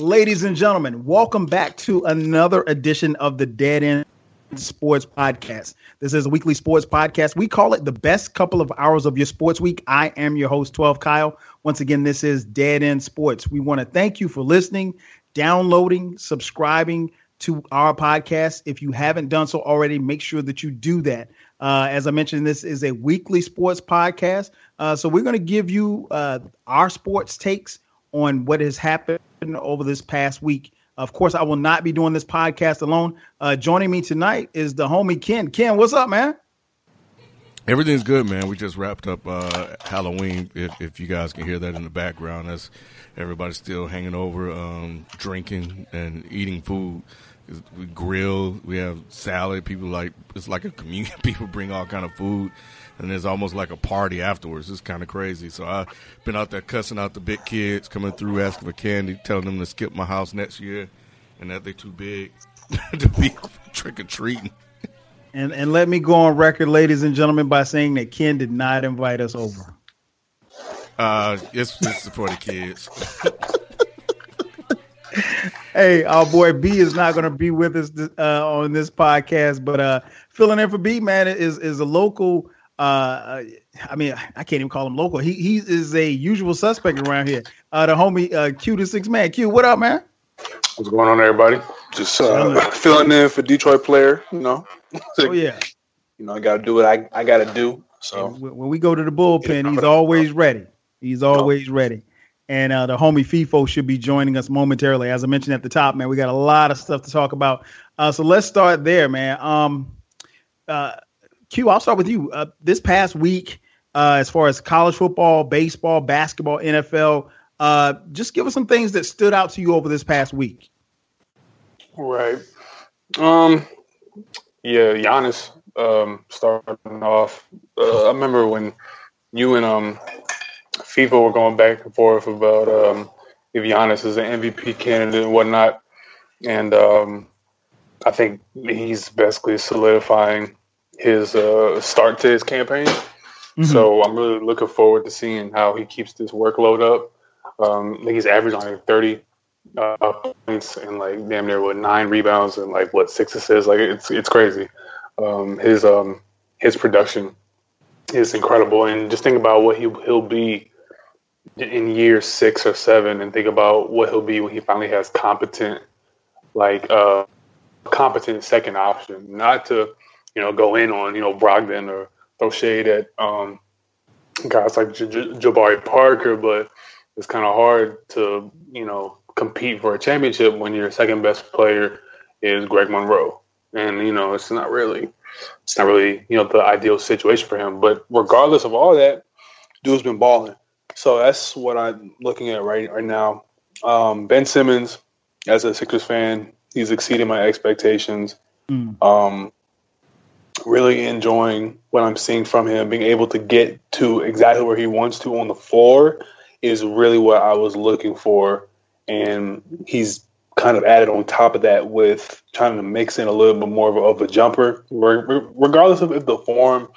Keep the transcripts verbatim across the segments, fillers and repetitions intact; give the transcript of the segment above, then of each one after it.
Ladies and gentlemen, welcome back to another edition of the Dead End Sports Podcast. This is a weekly sports podcast. We call it the best couple of hours of your sports week. I am your host, twelve Kyle. Once again, this is Dead End Sports. We want to thank you for listening, downloading, subscribing to our podcast. If you haven't done so already, make sure that you do that. Uh, as I mentioned, this is a weekly sports podcast. Uh, so we're going to give you uh, our sports takes on what has happened over this past week. Of course, I will not be doing this podcast alone. Uh, joining me tonight is the homie Ken. Ken, what's up, man? Everything's good, man. We just wrapped up uh, Halloween. If, if you guys can hear that in the background, that's everybody's still hanging over, um, drinking and eating food. We grill. We have salad. People like it's like a community. People bring all kind of food. And it's almost like a party afterwards. It's kind of crazy. So I've been out there cussing out the big kids, coming through, asking for candy, telling them to skip my house next year and that they're too big to be trick-or-treating. And and let me go on record, ladies and gentlemen, by saying that Ken did not invite us over. Uh, it's, it's for the kids. Hey, our boy B is not going to be with us uh, on this podcast, but uh, filling in for B, man, is is a local... Uh, I mean, I can't even call him local. He he is a usual suspect around here. Uh, the homie uh, Q the six man. Q, what up, man? What's going on, everybody? Just uh, filling in for Detroit player. You know. Oh yeah. You know, I got to do what I I got to do. So when we go to the bullpen, he's always ready. He's always ready. And uh, the homie FIFO should be joining us momentarily. As I mentioned at the top, man, we got a lot of stuff to talk about. Uh, so let's start there, man. Um. Uh. Q, I'll start with you. Uh, this past week, uh, as far as college football, baseball, basketball, N F L, uh, just give us some things that stood out to you over this past week. Right. Um, yeah, Giannis um, starting off. Uh, I remember when you and um, FIFA were going back and forth about um, if Giannis is an M V P candidate and whatnot. And um, I think he's basically solidifying his uh, start to his campaign. Mm-hmm. So I'm really looking forward to seeing how he keeps this workload up. Um, I think he's averaging like thirty uh, points and like damn near what nine rebounds and like what six assists. Like it's it's crazy. Um, his um his production is incredible, and just think about what he he'll be in year six or seven, and think about what he'll be when he finally has competent like uh competent second option. Not to you know, go in on, you know, Brogdon or throw shade at um, guys like J- J- Jabari Parker, but it's kind of hard to, you know, compete for a championship when your second best player is Greg Monroe. And, you know, it's not really, it's not really, you know, the ideal situation for him. But regardless of all that, dude's been balling. So that's what I'm looking at right, right now. Um, Ben Simmons, as a Sixers fan, he's exceeded my expectations. Mm. Um Really enjoying what I'm seeing from him. Being able to get to exactly where he wants to on the floor is really what I was looking for. And he's kind of added on top of that with trying to mix in a little bit more of a, of a jumper. Regardless of if the form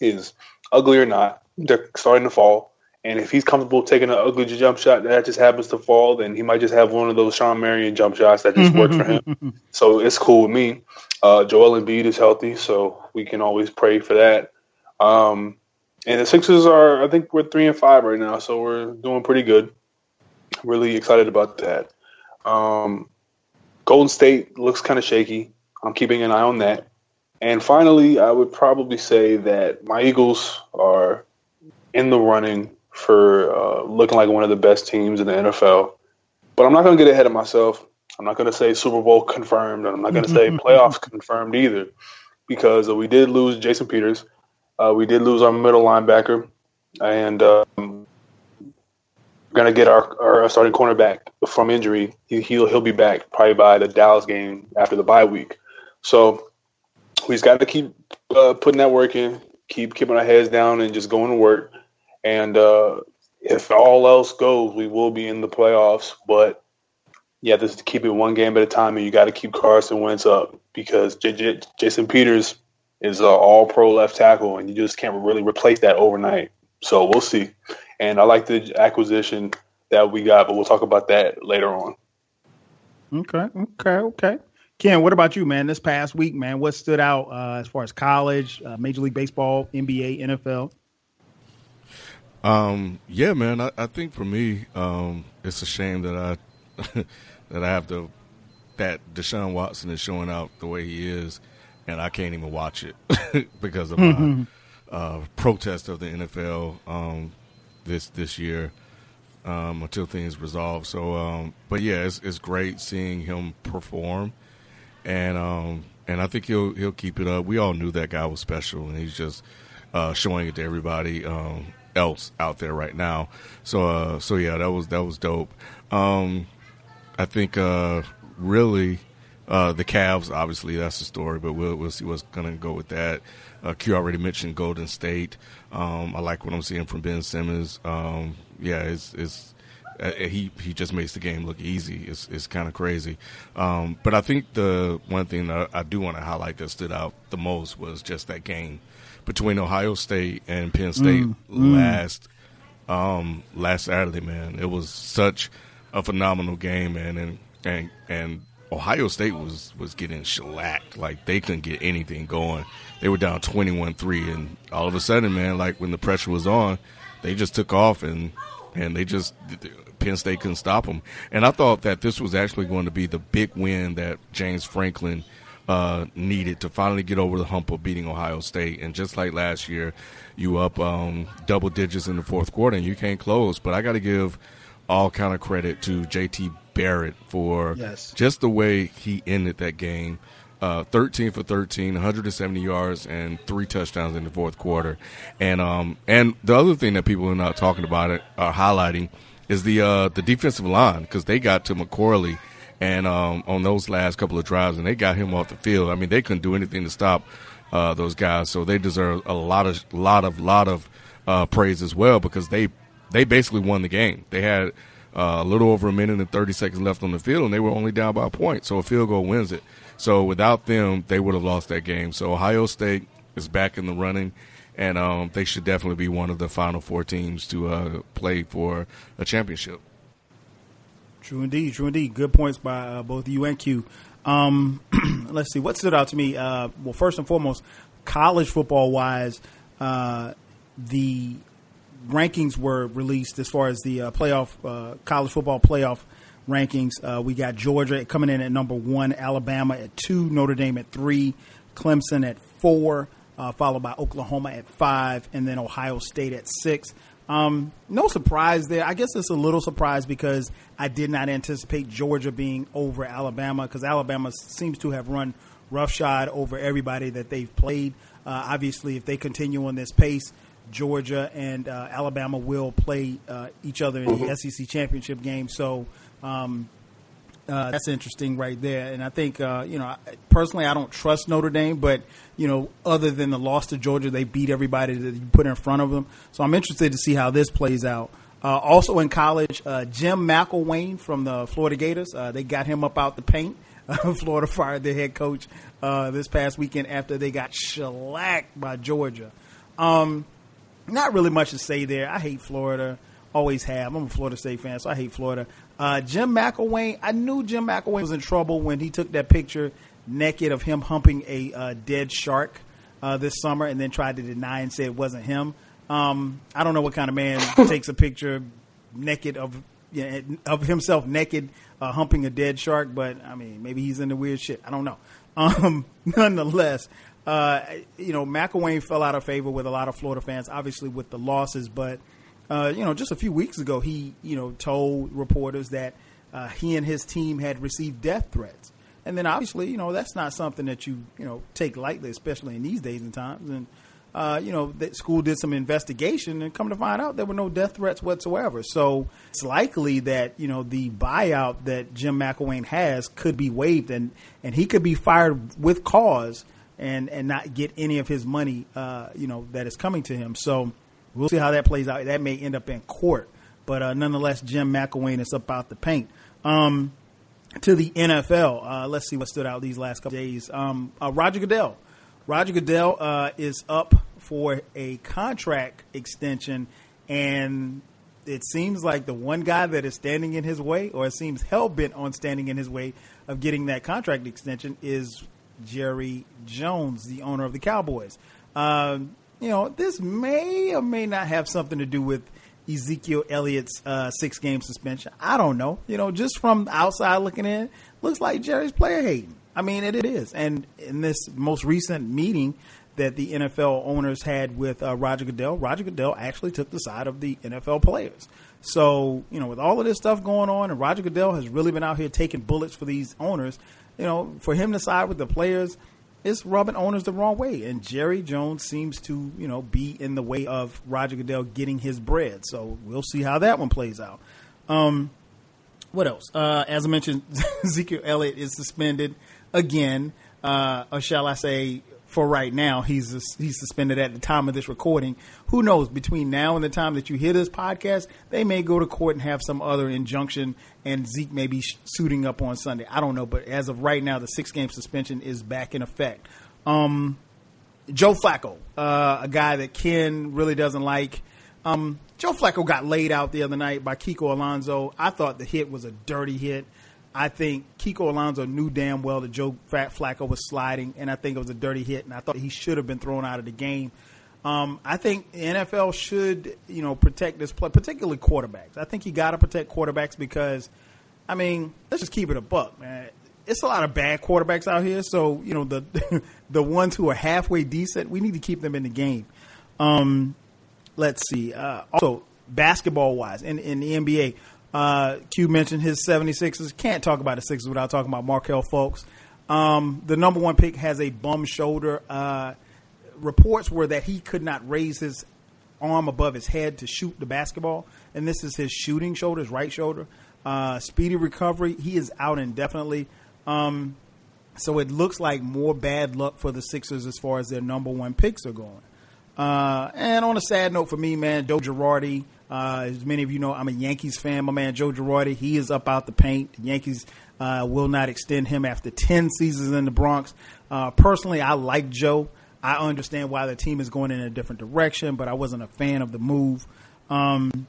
is ugly or not, they're starting to fall. And if he's comfortable taking an ugly jump shot that just happens to fall, then he might just have one of those Sean Marion jump shots that just worked for him. So it's cool with me. Uh, Joel Embiid is healthy, so we can always pray for that. Um, and the Sixers are, I think we're three and five right now, so we're doing pretty good. Really excited about that. Um, Golden State looks kind of shaky. I'm keeping an eye on that. And finally, I would probably say that my Eagles are in the running for uh, looking like one of the best teams in the N F L. But I'm not going to get ahead of myself. I'm not going to say Super Bowl confirmed, and I'm not going to say playoffs confirmed either, because we did lose Jason Peters. Uh, we did lose our middle linebacker, and um, we're going to get our, our starting cornerback from injury. He, he'll, he'll be back probably by the Dallas game after the bye week. So we've got to keep uh, putting that work in, keep keeping our heads down and just going to work. And uh, if all else goes, we will be in the playoffs. But, yeah, this is to keep it one game at a time, and you got to keep Carson Wentz up because J- J- Jason Peters is an all-pro left tackle, and you just can't really replace that overnight. So we'll see. And I like the acquisition that we got, but we'll talk about that later on. Okay, okay, okay. Ken, what about you, man? This past week, man, what stood out uh, as far as college, uh, Major League Baseball, N B A, N F L? Um, yeah, man. I, I think for me, um, it's a shame that I that I have to that Deshaun Watson is showing out the way he is, and I can't even watch it because of mm-hmm. my uh, protest of the N F L um, this this year. Um, until things resolve. So, um, but yeah, it's, it's great seeing him perform, and um, and I think he'll he'll keep it up. We all knew that guy was special, and he's just uh, showing it to everybody um, else out there right now. So, uh, so yeah, that was that was dope. Um, I think uh, really uh, the Cavs, obviously, that's the story, but we'll we'll see what's gonna go with that. Uh, Q already mentioned Golden State. Um, I like what I'm seeing from Ben Simmons. Um, yeah, it's it's uh, he he just makes the game look easy. It's it's kind of crazy. Um, but I think the one thing that I do want to highlight that stood out the most was just that game between Ohio State and Penn State mm, last mm. Um, last Saturday. Man, it was such a phenomenal game, man, and and and. Ohio State was, was getting shellacked. Like, they couldn't get anything going. They were down twenty-one three, and all of a sudden, man, like, when the pressure was on, they just took off, and and they just – Penn State couldn't stop them. And I thought that this was actually going to be the big win that James Franklin uh, needed to finally get over the hump of beating Ohio State. And just like last year, you up um, double digits in the fourth quarter, and you can't close. But I got to give all kind of credit to J T Barrett for yes. just the way he ended that game, uh, thirteen for thirteen, one hundred seventy yards, and three touchdowns in the fourth quarter. And um, and the other thing that people are not talking about it are highlighting is the uh, the defensive line, because they got to McCorley and um, on those last couple of drives, and they got him off the field. I mean, they couldn't do anything to stop uh, those guys, so they deserve a lot of lot of lot of uh, praise as well, because they they basically won the game. They had Uh, a little over a minute and thirty seconds left on the field, and they were only down by a point. So a field goal wins it. So without them, they would have lost that game. So Ohio State is back in the running, and um, they should definitely be one of the Final Four teams to uh, play for a championship. True indeed, true indeed. Good points by uh, both you and Q. Um, let's see, what stood out to me? Uh, well, first and foremost, college football-wise, uh, the – rankings were released as far as the uh, playoff, uh, college football playoff rankings. Uh, we got Georgia coming in at number one, Alabama at two, Notre Dame at three, Clemson at four, uh, followed by Oklahoma at five, and then Ohio State at six. Um, no surprise there. I guess it's a little surprise because I did not anticipate Georgia being over Alabama, because Alabama seems to have run roughshod over everybody that they've played. Uh, obviously, if they continue on this pace, Georgia and uh, Alabama will play uh, each other in the S E C championship game. So um, uh, that's interesting right there. And I think, uh, you know, I, personally, I don't trust Notre Dame. But, you know, other than the loss to Georgia, they beat everybody that you put in front of them. So I'm interested to see how this plays out. Uh, also in college, uh, Jim McElwain from the Florida Gators, uh, they got him up out the paint. Uh, Florida fired their head coach uh, this past weekend after they got shellacked by Georgia. Um Not really much to say there. I hate Florida. Always have. I'm a Florida State fan, so I hate Florida. Uh, Jim McElwain, I knew Jim McElwain was in trouble when he took that picture naked of him humping a uh, dead shark uh, this summer, and then tried to deny and say it wasn't him. Um, I don't know what kind of man takes a picture naked of you know, of himself naked uh, humping a dead shark, but, I mean, maybe he's into weird shit. I don't know. Um, nonetheless. Uh, you know, McElwain fell out of favor with a lot of Florida fans, obviously with the losses. But, uh, you know, just a few weeks ago, he, you know, told reporters that uh, he and his team had received death threats. And then obviously, you know, that's not something that you, you know, take lightly, especially in these days and times. And, uh, you know, the school did some investigation, and come to find out there were no death threats whatsoever. So it's likely that, you know, the buyout that Jim McElwain has could be waived, and, and he could be fired with cause. And, and not get any of his money, uh, you know, that is coming to him. So we'll see how that plays out. That may end up in court. But uh, nonetheless, Jim McElwain is up out the paint. Um, to the N F L, uh, let's see what stood out these last couple of days. Um, uh, Roger Goodell. Roger Goodell uh, is up for a contract extension, and it seems like the one guy that is standing in his way, or seems hell-bent on standing in his way of getting that contract extension, is Jerry Jones, the owner of the Cowboys. Um, you know, this may or may not have something to do with Ezekiel Elliott's uh, six-game suspension. I don't know. You know, just from outside looking in, looks like Jerry's player hating. I mean, it, it is. And in this most recent meeting that the N F L owners had with uh, Roger Goodell, Roger Goodell actually took the side of the N F L players. So, you know, with all of this stuff going on, and Roger Goodell has really been out here taking bullets for these owners, you know, for him to side with the players, it's rubbing owners the wrong way. And Jerry Jones seems to, you know, be in the way of Roger Goodell getting his bread. So we'll see how that one plays out. Um, what else? Uh, as I mentioned, Ezekiel Elliott is suspended again, uh, or shall I say, for right now, he's he's suspended at the time of this recording. Who knows? Between now and the time that you hear this podcast, they may go to court and have some other injunction, and Zeke may be suiting up on Sunday. I don't know, but as of right now, the six-game suspension is back in effect. Um, Joe Flacco, uh, a guy that Ken really doesn't like. Um, Joe Flacco got laid out the other night by Kiko Alonso. I thought the hit was a dirty hit. I think Kiko Alonso knew damn well that Joe Flacco was sliding, and I think it was a dirty hit, and I thought he should have been thrown out of the game. Um, I think the N F L should, you know, protect this play, particularly quarterbacks. I think you got to protect quarterbacks because, I mean, let's just keep it a buck, man. It's a lot of bad quarterbacks out here, so, you know, the the ones who are halfway decent, we need to keep them in the game. Um, let's see. Uh, also, basketball-wise, in, in the N B A, Uh, Q mentioned his seventy-sixers. Can't talk about the Sixers without talking about Markelle Fultz. Um, the number one pick has a bum shoulder. Uh, reports were that he could not raise his arm above his head to shoot the basketball. And this is his shooting shoulder, his right shoulder. Uh, speedy recovery. He is out indefinitely. Um, so it looks like more bad luck for the Sixers as far as their number one picks are going. Uh, and on a sad note for me, man, Joe Girardi. Uh, as many of you know, I'm a Yankees fan. My man Joe Girardi, he is up out the paint. The Yankees uh, will not extend him after ten seasons in the Bronx. Uh, personally, I like Joe. I understand why the team is going in a different direction, but I wasn't a fan of the move. Um,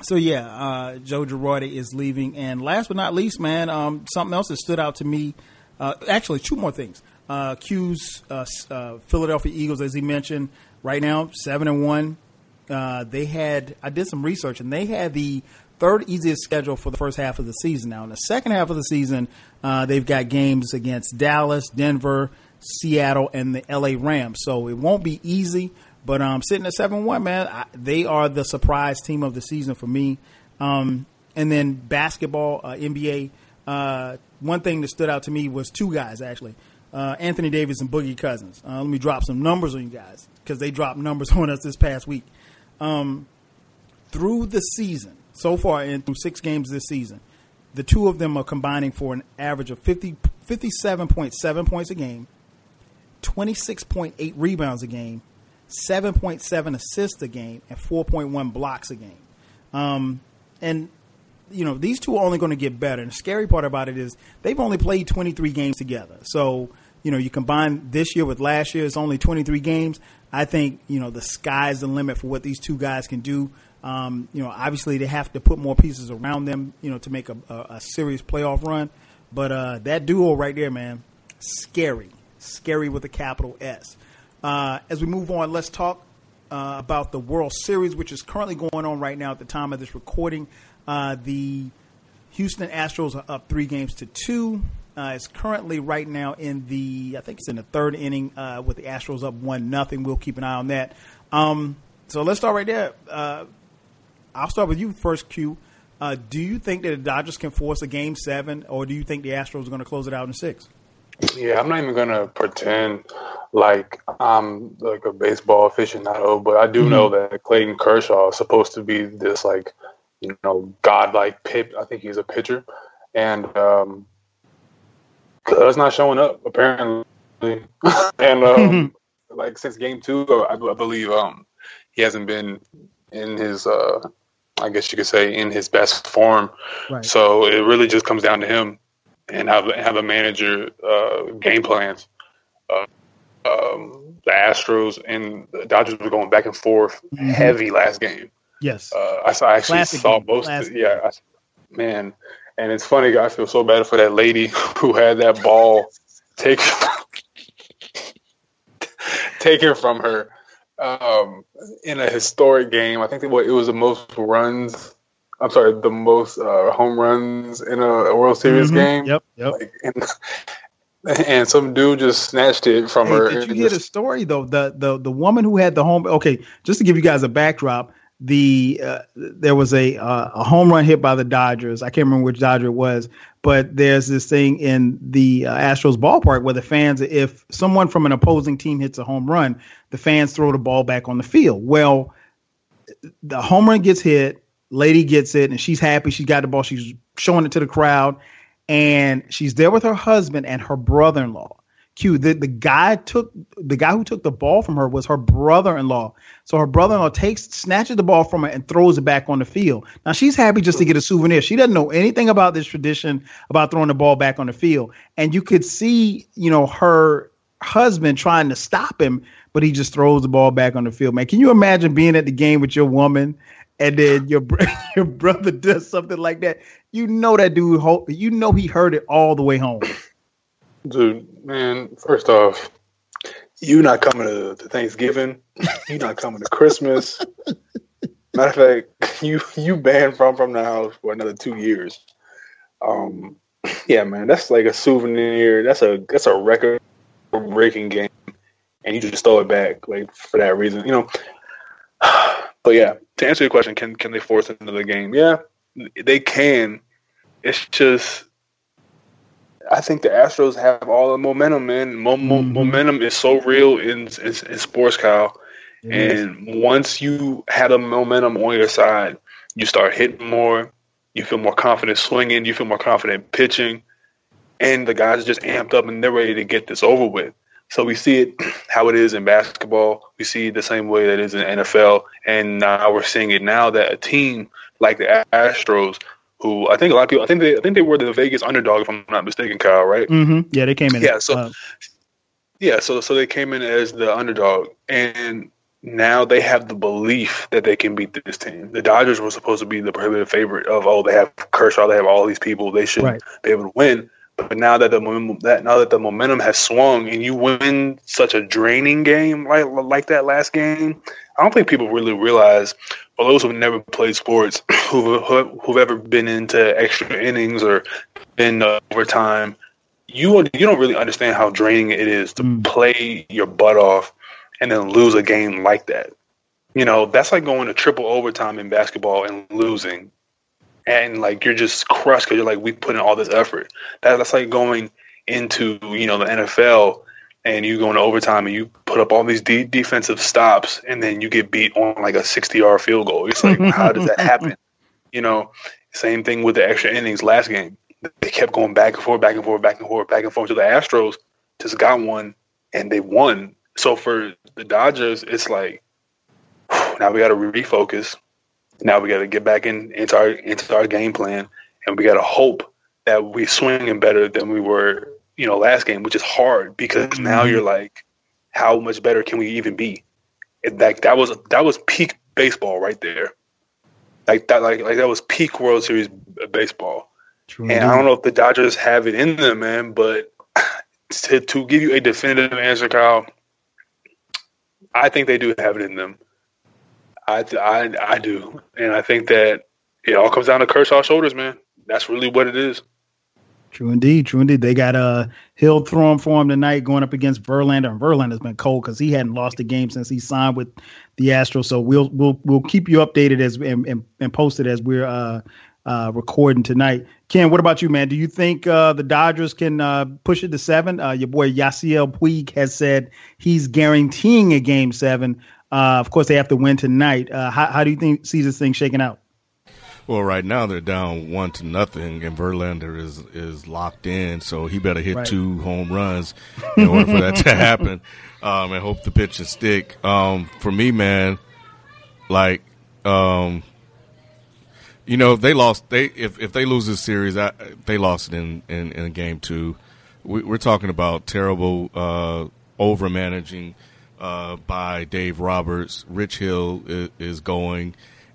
so, yeah, uh, Joe Girardi is leaving. And last but not least, man, um, something else that stood out to me. Uh, actually, two more things. Uh, Q's uh, uh, Philadelphia Eagles, as he mentioned, right now, seven and one. Uh, they had, I did some research, and they had the third easiest schedule for the first half of the season. Now, in the second half of the season, uh, they've got games against Dallas, Denver, Seattle, and the L A Rams. So it won't be easy, but um, sitting at seven one, man, I, they are the surprise team of the season for me. Um, and then basketball, uh, N B A, uh, one thing that stood out to me was two guys, actually. Uh, Anthony Davis and Boogie Cousins. Uh, let me drop some numbers on you guys because they dropped numbers on us this past week. Um, through the season, so far, and through six games this season, the two of them are combining for an average of fifty, fifty-seven point seven points a game, twenty-six point eight rebounds a game, seven point seven assists a game, and four point one blocks a game. Um, and, you know, these two are only going to get better. And the scary part about it is they've only played twenty-three games together. So, you know, you combine this year with last year, it's only twenty-three games. I think, you know, the sky's the limit for what these two guys can do. Um, you know, obviously they have to put more pieces around them, you know, to make a, a, a serious playoff run. But uh, that duo right there, man, scary, scary with a capital S. Uh, as we move on, let's talk uh, about the World Series, which is currently going on right now at the time of this recording. Uh, the Houston Astros are up three games to two. Uh, it's currently right now in the, I think it's in the third inning uh, with the Astros up one nothing. We'll keep an eye on that. Um, so let's start right there. Uh, I'll start with you first, Q. Uh, do you think that the Dodgers can force a game seven, or do you think the Astros are going to close it out in six? Yeah, I'm not even going to pretend like I'm like a baseball aficionado, but I do mm-hmm. know that Clayton Kershaw is supposed to be this like, you know, godlike pitch. I think he's a pitcher, and um, Cuz not showing up apparently, and um, mm-hmm. like since game two, I, I believe um he hasn't been in his uh I guess you could say in his best form. Right. So it really just comes down to him and have have a manager uh, game plans. Uh, um, the Astros and the Dodgers were going back and forth mm-hmm. heavy last game. Yes. Uh, I, I actually Classic saw game. most Classic. of it. Yeah. I, man. And it's funny, I feel so bad for that lady who had that ball taken taken from her um, in a historic game. I think it was the most runs. I'm sorry, the most uh, home runs in a, a World Series mm-hmm. game. Yep, yep. Like, and, and some dude just snatched it from hey, her. Did you get just, a story though? The the the woman who had the home. Okay, just to give you guys a backdrop. The uh, there was a uh, a home run hit by the Dodgers. I can't remember which Dodger it was, but there's this thing in the uh, Astros ballpark where the fans, if someone from an opposing team hits a home run, the fans throw the ball back on the field. Well, the home run gets hit, lady gets it, and she's happy. She got the ball. She's showing it to the crowd, and she's there with her husband and her brother-in-law. Q, the, the guy took the guy who took the ball from her was her brother-in-law. So her brother-in-law takes snatches the ball from her and throws it back on the field. Now she's happy just to get a souvenir. She doesn't know anything about this tradition about throwing the ball back on the field. And you could see, you know, her husband trying to stop him, but he just throws the ball back on the field. Man, can you imagine being at the game with your woman and then your your brother does something like that? You know that dude. You know he heard it all the way home. Dude, man, first off, you not coming to, to Thanksgiving. You not coming to Christmas. Matter of fact, you you banned from, from the house for another two years. Um, yeah, man, that's like a souvenir. That's a that's a record-breaking game, and you just throw it back like for that reason, you know. But yeah, to answer your question, can can they force into the game? Yeah, they can. It's just. I think the Astros have all the momentum, man. Mo- mm-hmm. Momentum is so real in, in, in sports, Kyle. Mm-hmm. And once you have a momentum on your side, you start hitting more. You feel more confident swinging. You feel more confident pitching. And the guys are just amped up and they're ready to get this over with. So we see it how it is in basketball. We see it the same way that it is in the N F L. And now we're seeing it now that a team like the Astros – who I think a lot of people, I think they, I think they were the Vegas underdog, if I'm not mistaken, Kyle, right? Mm-hmm. Yeah, they came in. Yeah, so, uh, yeah, so so they came in as the underdog, and now they have the belief that they can beat this team. The Dodgers were supposed to be the prohibitive favorite of, oh, they have Kershaw, they have all these people, they should right. be able to win. But now that the that now that the momentum has swung, and you win such a draining game like like that last game, I don't think people really realize. Or those who've never played sports, who've, who've ever been into extra innings or been uh, overtime, you you don't really understand how draining it is to mm. play your butt off and then lose a game like that. You know, that's like going to triple overtime in basketball and losing. And, like, you're just crushed because you're like, we put in all this effort. That, that's like going into, you know, the N F L and you go into overtime and you put up all these de- defensive stops and then you get beat on like a sixty-yard field goal. It's like, how does that happen? You know, same thing with the extra innings last game. They kept going back and forth, back and forth, back and forth, back and forth. So the Astros just got one and they won. So for the Dodgers, it's like, now we got to refocus. Now we got to get back in, into, our, into our game plan, and we got to hope that we're swinging better than we were you know, last game, which is hard because now you're like, how much better can we even be? And like that was that was peak baseball right there. Like that, like like that was peak World Series baseball. True. And I don't know if the Dodgers have it in them, man. But to to give you a definitive answer, Kyle, I think they do have it in them. I I I do, and I think that it all comes down to Kershaw's shoulders, man. That's really what it is. True indeed, true indeed. They got a hill thrown for him tonight going up against Verlander, and Verlander's been cold because he hadn't lost a game since he signed with the Astros. So we'll we'll we'll keep you updated as and and, and posted as we're uh, uh, recording tonight. Ken, what about you, man? Do you think uh, the Dodgers can uh, push it to seven? Uh, your boy Yasiel Puig has said he's guaranteeing a game seven. Uh, of course, they have to win tonight. Uh, how, how do you think see this thing shaking out? Well, right now they're down one to nothing, and Verlander is is locked in, so he better hit right. two home runs in order for that to happen, um, and hope the pitches stick. Um, for me, man, like, um, you know, if they lost, they if, if they lose this series, I, they lost it in, in, in game two. We, we're talking about terrible uh, over-managing uh, by Dave Roberts. Rich Hill is, is going.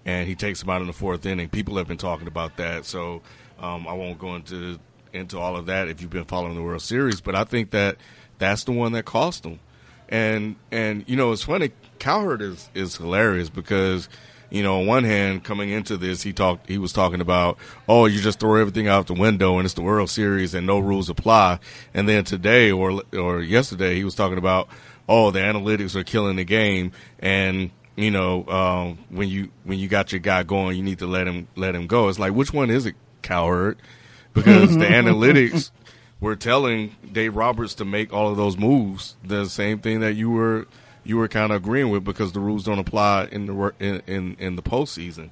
and he takes him out in the fourth inning. People have been talking about that, so um, I won't go into into all of that if you've been following the World Series. But I think that that's the one that cost him. And, and you know, it's funny, Cowherd is, is hilarious because, you know, on one hand, coming into this, he talked he was talking about, oh, you just throw everything out the window and it's the World Series and no rules apply. And then today or or yesterday, he was talking about, oh, the analytics are killing the game. And, you know, um, when you when you got your guy going, you need to let him let him go. It's like, which one is it, Cowherd? Because the analytics were telling Dave Roberts to make all of those moves, the same thing that you were you were kind of agreeing with, because the rules don't apply in the in, in, in the postseason.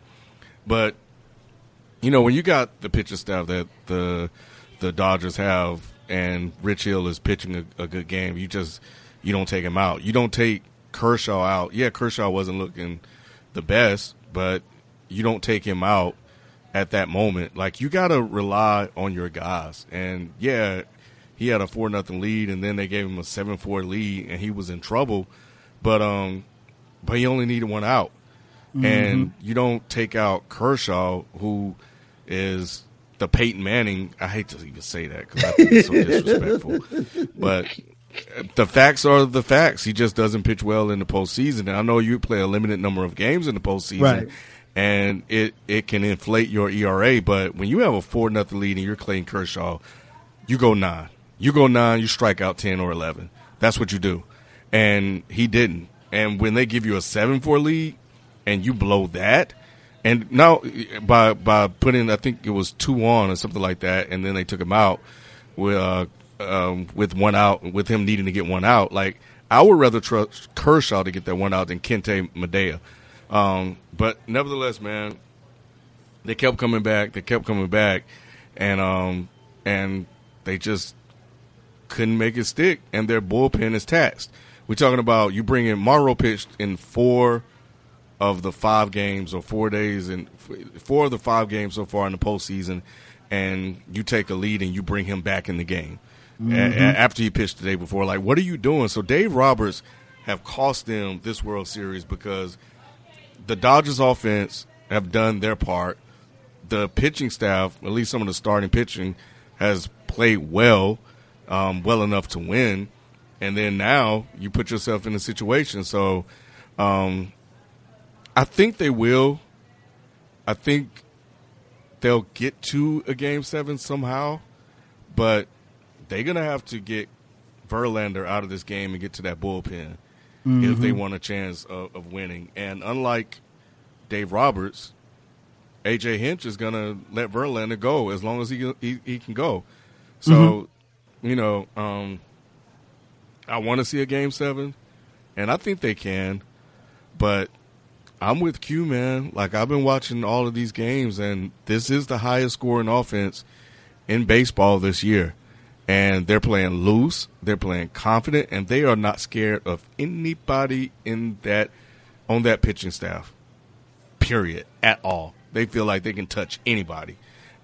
But you know, when you got the pitching staff that the the Dodgers have, and Rich Hill is pitching a, a good game, you just you don't take him out. You don't take Kershaw out. Yeah, Kershaw wasn't looking the best, but you don't take him out at that moment. Like, you got to rely on your guys. And yeah, he had a four nothing lead, and then they gave him a seven four lead, and he was in trouble. But um, but he only needed one out, mm-hmm. and you don't take out Kershaw, who is the Peyton Manning. I hate to even say that because I think it's so disrespectful, but the facts are the facts. He just doesn't pitch well in the postseason. And I know you play a limited number of games in the postseason. Right. And it, it can inflate your E R A, but when you have a four nothing lead and you're Clayton Kershaw, you go nine. You go nine, you strike out ten or eleven. That's what you do. And he didn't. And when they give you a seven four lead and you blow that, and now by by putting, I think it was two on or something like that, and then they took him out with uh, um, with one out, with him needing to get one out. Like, I would rather trust Kershaw to get that one out than Kenta Maeda. Um, but nevertheless, man, they kept coming back. They kept coming back, and um, and they just couldn't make it stick. And their bullpen is taxed. We're talking about, you bring in Morrow, pitched in four of the five games, or four days, and four of the five games so far in the postseason, and you take a lead and you bring him back in the game, mm-hmm. a- after he pitched the day before. Like, what are you doing? So Dave Roberts have cost them this World Series because the Dodgers offense have done their part. The pitching staff, at least some of the starting pitching, has played well, um, well enough to win. And then now you put yourself in a situation. So um, I think they will. I think they'll get to a Game seven somehow. But they're going to have to get Verlander out of this game and get to that bullpen. Mm-hmm. If they want a chance of, of winning. And unlike Dave Roberts, A J. Hinch is going to let Verlander go as long as he he, he can go. So, mm-hmm. you know, um, I want to see a Game seven, and I think they can. But I'm with Q, man. Like, I've been watching all of these games, and this is the highest scoring offense in baseball this year. And they're playing loose, they're playing confident, and they are not scared of anybody in that on that pitching staff, period, at all. They feel like they can touch anybody,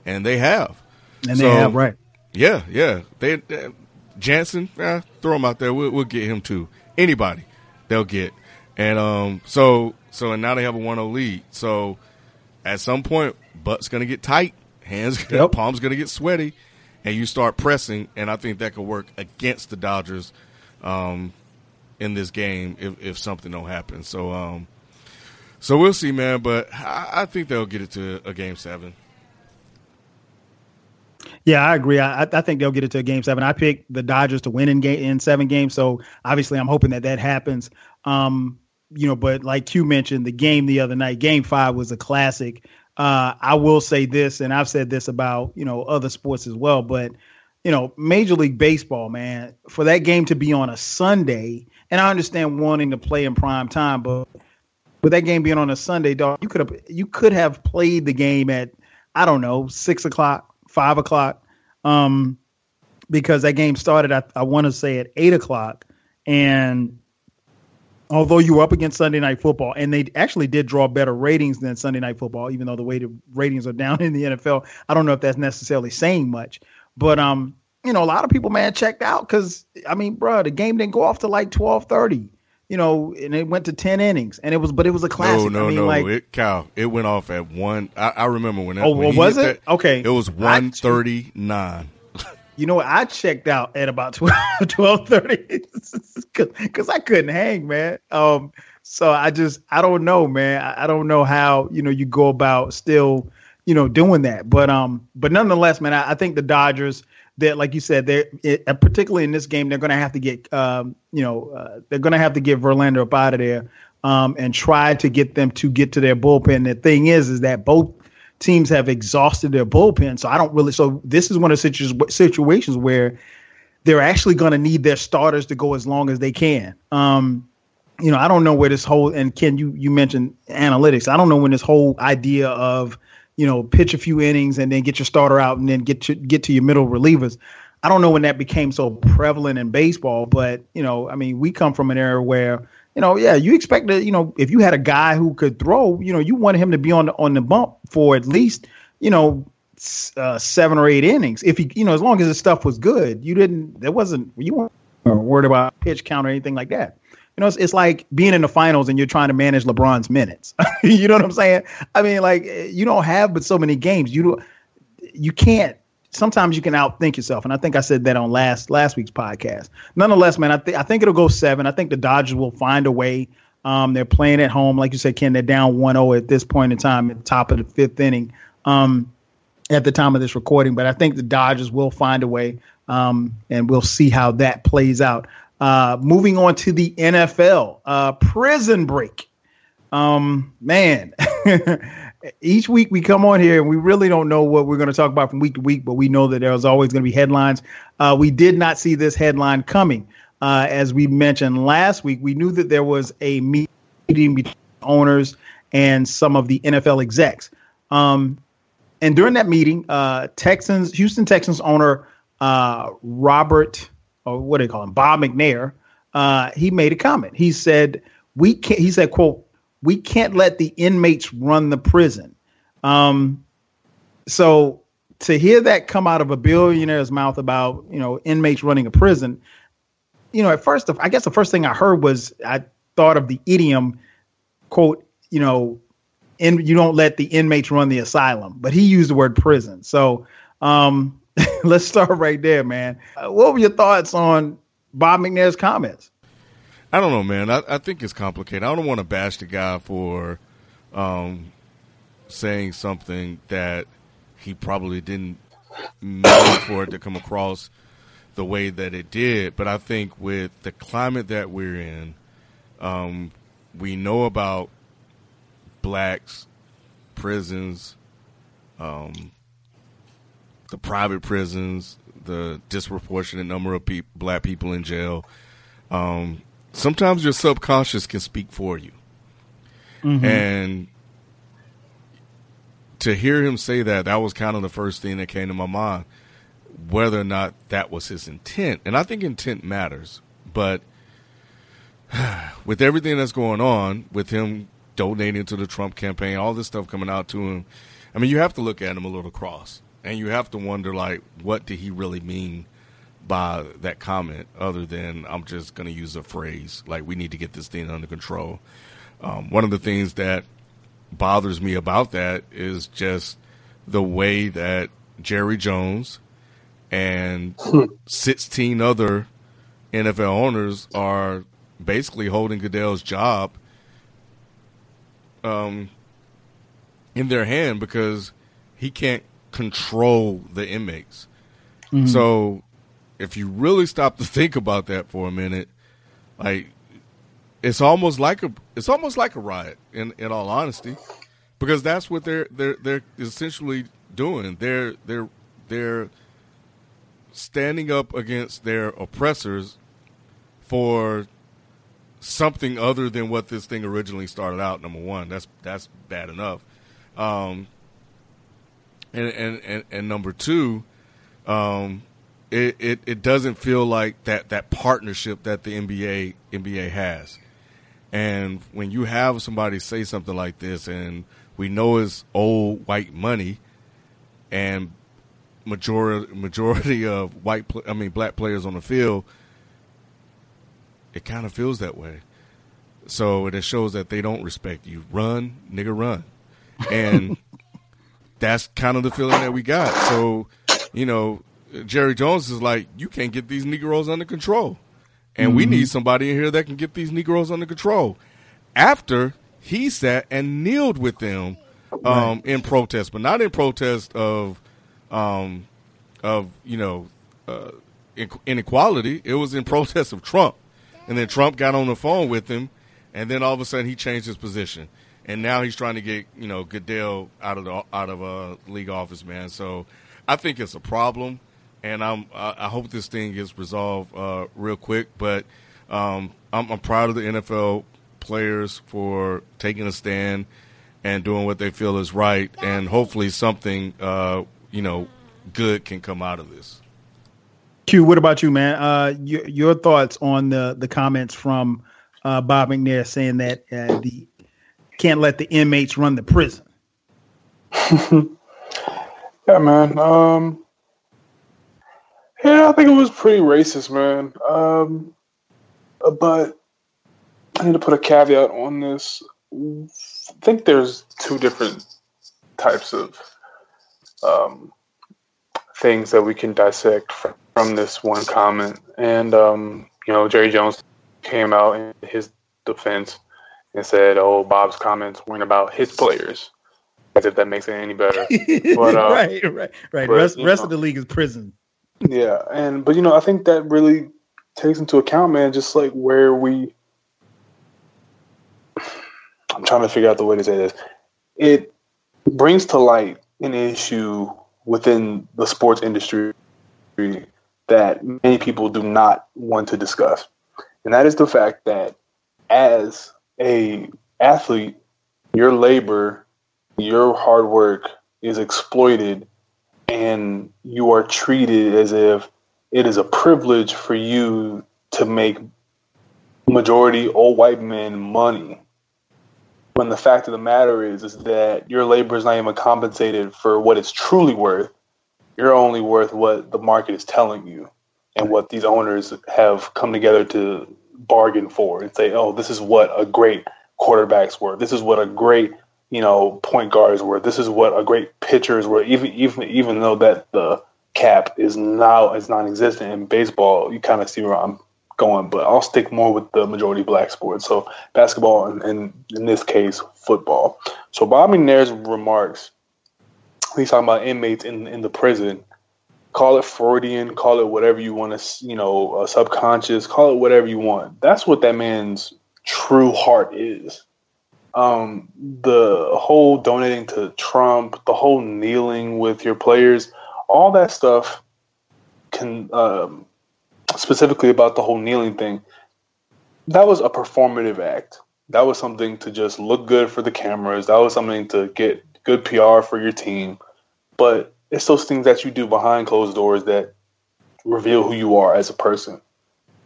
and they have. And so, they have, right. Yeah, yeah. They uh, Jansen, eh, throw him out there. We'll, we'll get him too. Anybody they'll get. And um, so, so and now they have a one oh lead. So at some point, butt's going to get tight, hands, yep. palms going to get sweaty. And you start pressing, and I think that could work against the Dodgers um, in this game if, if something don't happen. So, um, so we'll see, man. But I, I think they'll get it to a Game seven. Yeah, I agree. I, I think they'll get it to a Game seven. I picked the Dodgers to win in game in seven games, so obviously I'm hoping that that happens. Um, you know, but like you mentioned, the game the other night, Game five was a classic. Uh, I will say this, and I've said this about, you know, other sports as well, but, you know, Major League Baseball, man, for that game to be on a Sunday, and I understand wanting to play in prime time, but with that game being on a Sunday, dog, you could have you could have played the game at, I don't know, six o'clock, five o'clock, um, because that game started, I, I want to say, at eight o'clock, and although you were up against Sunday Night Football, and they actually did draw better ratings than Sunday Night Football, even though the way the ratings are down in the N F L, I don't know if that's necessarily saying much. But, um, you know, a lot of people, man, checked out because, I mean, bro, the game didn't go off to like twelve thirty. you know, and it went to ten innings, and it was, but it was a classic. No, no, I mean, no, like, it, Cal, it went off at one. I, I remember when. That, oh, when was it? That, okay, it was one thirty nine. You know, I checked out at about twelve thirty because I couldn't hang, man. Um, so I just, I don't know, man. I, I don't know how, you know, you go about still, you know, doing that. But um, but nonetheless, man, I, I think the Dodgers, that, like you said, they're it, particularly in this game, they're going to have to get, um, you know, uh, they're going to have to get Verlander up out of there um, and try to get them to get to their bullpen. The thing is, is that both teams have exhausted their bullpen, so I don't really. So this is one of the situ- situations where they're actually going to need their starters to go as long as they can. Um, you know, I don't know where this whole, and Ken, you you mentioned analytics. I don't know when this whole idea of, you know, pitch a few innings and then get your starter out and then get to get to your middle relievers. I don't know when that became so prevalent in baseball, but you know, I mean, we come from an era where, you know, yeah, you expect that, you know, if you had a guy who could throw, you know, you wanted him to be on the, on the bump for at least, you know, uh, seven or eight innings. If he, you know, as long as his stuff was good, you didn't, there wasn't, you weren't worried about pitch count or anything like that. You know, it's, it's like being in the finals and you're trying to manage LeBron's minutes. You know what I'm saying? I mean, like, you don't have but so many games. You don't, you can't. Sometimes you can outthink yourself. And I think I said that on last last week's podcast. Nonetheless, man, I, th- I think it'll go seven. I think the Dodgers will find a way. Um, they're playing at home. Like you said, Ken, they're down one oh at this point in time at the top of the fifth inning um, at the time of this recording. But I think the Dodgers will find a way, um, and we'll see how that plays out. Uh, moving on to the N F L, uh, prison break. Um, man, each week we come on here and we really don't know what we're going to talk about from week to week, but we know that there's always going to be headlines. Uh, we did not see this headline coming. Uh, as we mentioned last week, we knew that there was a meeting between owners and some of the N F L execs. Um, and during that meeting, uh, Texans, Houston Texans owner, uh, Robert, or what do they call him? Bob McNair. Uh, he made a comment. He said, we can't, he said, quote, "We can't let the inmates run the prison." Um, so to hear that come out of a billionaire's mouth about, you know, inmates running a prison, you know, at first, I guess the first thing I heard was I thought of the idiom, quote, you know, in, you don't let the inmates run the asylum, but he used the word prison. So um, let's start right there, man. Uh, what were your thoughts on Bob McNair's comments? I don't know, man. I, I think it's complicated. I don't want to bash the guy for um, saying something that he probably didn't know for it to come across the way that it did. But I think with the climate that we're in, um, we know about blacks, prisons, um, the private prisons, the disproportionate number of pe- black people in jail. Um Sometimes your subconscious can speak for you. Mm-hmm. And to hear him say that, that was kind of the first thing that came to my mind, whether or not that was his intent. And I think intent matters. But with everything that's going on, with him donating to the Trump campaign, all this stuff coming out to him, I mean, you have to look at him a little cross. And you have to wonder, like, what did he really mean by that comment, other than I'm just going to use a phrase like we need to get this thing under control. Um, one of the things that bothers me about that is just the way that Jerry Jones and sixteen other N F L owners are basically holding Goodell's job um, in their hand because he can't control the inmates. Mm-hmm. So if you really stop to think about that for a minute, like it's almost like a it's almost like a riot in, in all honesty, because that's what they're they're they're essentially doing. They're they're they're standing up against their oppressors for something other than what this thing originally started out. Number one, that's that's bad enough, um, and, and and and number two. Um, It, it, it doesn't feel like that, that partnership that the N B A has. And when you have somebody say something like this, and we know it's old white money and majority, majority of white, I mean, black players on the field, it kind of feels that way. So it shows that they don't respect you. Run, nigga, run. And that's kind of the feeling that we got. So, you know, Jerry Jones is like, you can't get these Negroes under control. And mm-hmm. we need somebody in here that can get these Negroes under control. After he sat and kneeled with them um, right. in protest, but not in protest of, um, of you know, uh, inequality. It was in protest of Trump. And then Trump got on the phone with him, and then all of a sudden he changed his position. And now he's trying to get, you know, Goodell out of the out of uh, league office, man. So I think it's a problem, and I'm I, I hope this thing gets resolved uh, real quick. But um, I'm, I'm proud of the N F L players for taking a stand and doing what they feel is right, and hopefully something, uh, you know, good can come out of this. Q, what about you, man? Uh, your, your thoughts on the the comments from uh, Bob McNair saying that uh, the can't let the inmates run the prison. Yeah, man. Um, yeah, I think it was pretty racist, man. Um, but I need to put a caveat on this. I think there's two different types of um, things that we can dissect from, from this one comment. And, um, you know, Jerry Jones came out in his defense and said, oh, Bob's comments weren't about his players. As if that makes it any better. But, uh, right, right, right. But, rest rest know. of the league is prison. Yeah, and but, you know, I think that really takes into account, man, just like where we – I'm trying to figure out the way to say this. It brings to light an issue within the sports industry that many people do not want to discuss. And that is the fact that as a athlete, your labor, your hard work is exploited, and you are treated as if it is a privilege for you to make majority old white men money. When the fact of the matter is, is that your labor is not even compensated for what it's truly worth. You're only worth what the market is telling you and what these owners have come together to bargain for and say, oh, this is what a great quarterback's worth. This is what a great, you know, point guard is worth. This is what a great pitcher is worth. Even even even though that the cap is now is non-existent in baseball, you kind of see where I'm going. But I'll stick more with the majority black sports. So basketball and, and in this case, football. So Bob McNair's remarks, he's talking about inmates in in the prison. Call it Freudian, call it whatever you want to, you know, uh, subconscious, call it whatever you want. That's what that man's true heart is. Um, the whole donating to Trump, the whole kneeling with your players, all that stuff can, um, specifically about the whole kneeling thing, that was a performative act. That was something to just look good for the cameras. That was something to get good P R for your team. But it's those things that you do behind closed doors that reveal who you are as a person.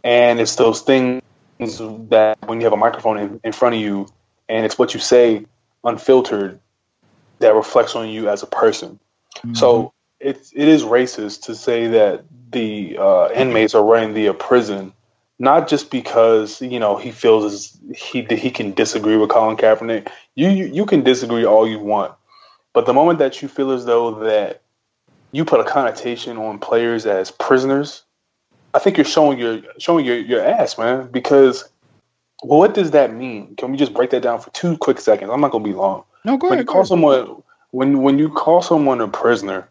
And it's those things that when you have a microphone in, in front of you, and it's what you say unfiltered that reflects on you as a person. Mm-hmm. So it, it is racist to say that the uh, inmates are running the prison, not just because, you know, he feels as he he can disagree with Colin Kaepernick. You, you you can disagree all you want, but the moment that you feel as though that you put a connotation on players as prisoners, I think you're showing your showing your, your ass, man. Because well, what does that mean? Can we just break that down for two quick seconds? I'm not gonna be long. No, go ahead. When you call someone when when you call someone a prisoner,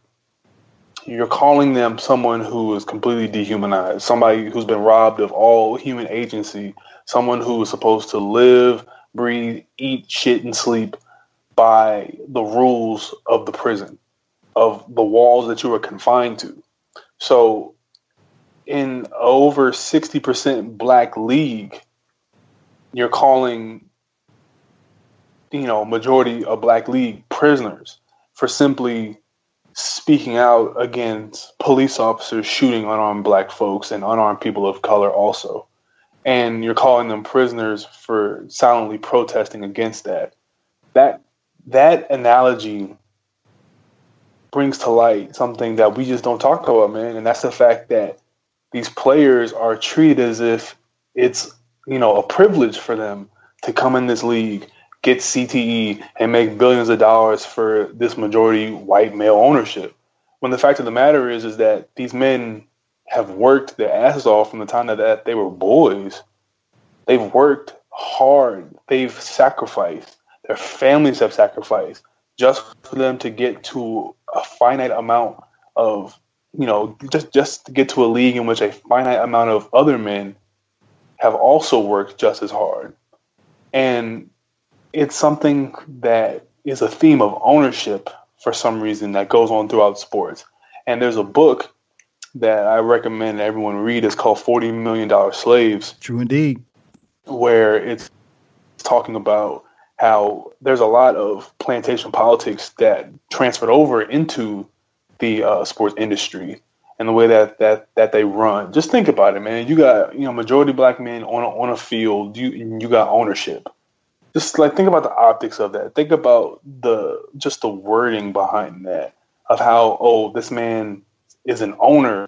you're calling them someone who is completely dehumanized, somebody who's been robbed of all human agency, someone who is supposed to live, breathe, eat, shit, and sleep by the rules of the prison, of the walls that you are confined to. So in over sixty percent black league, you're calling, you know, majority of black league prisoners for simply speaking out against police officers shooting unarmed black folks and unarmed people of color also. And you're calling them prisoners for silently protesting against that. That that analogy brings to light something that we just don't talk about, man. And that's the fact that these players are treated as if it's, you know, a privilege for them to come in this league, get C T E, and make billions of dollars for this majority white male ownership. When the fact of the matter is, is that these men have worked their asses off from the time that they were boys. They've worked hard. They've sacrificed. Their families have sacrificed just for them to get to a finite amount of, you know, just, just to get to a league in which a finite amount of other men have also worked just as hard. And it's something that is a theme of ownership for some reason that goes on throughout sports. And there's a book that I recommend everyone read. It's called forty million dollar Slaves. True indeed. Where it's talking about how there's a lot of plantation politics that transferred over into the uh, sports industry and the way that, that that they run. Just think about it, man. You got, you know, majority black men on a, on a field. You you got ownership. Just like think about the optics of that. Think about the just the wording behind that of how, oh, this man is an owner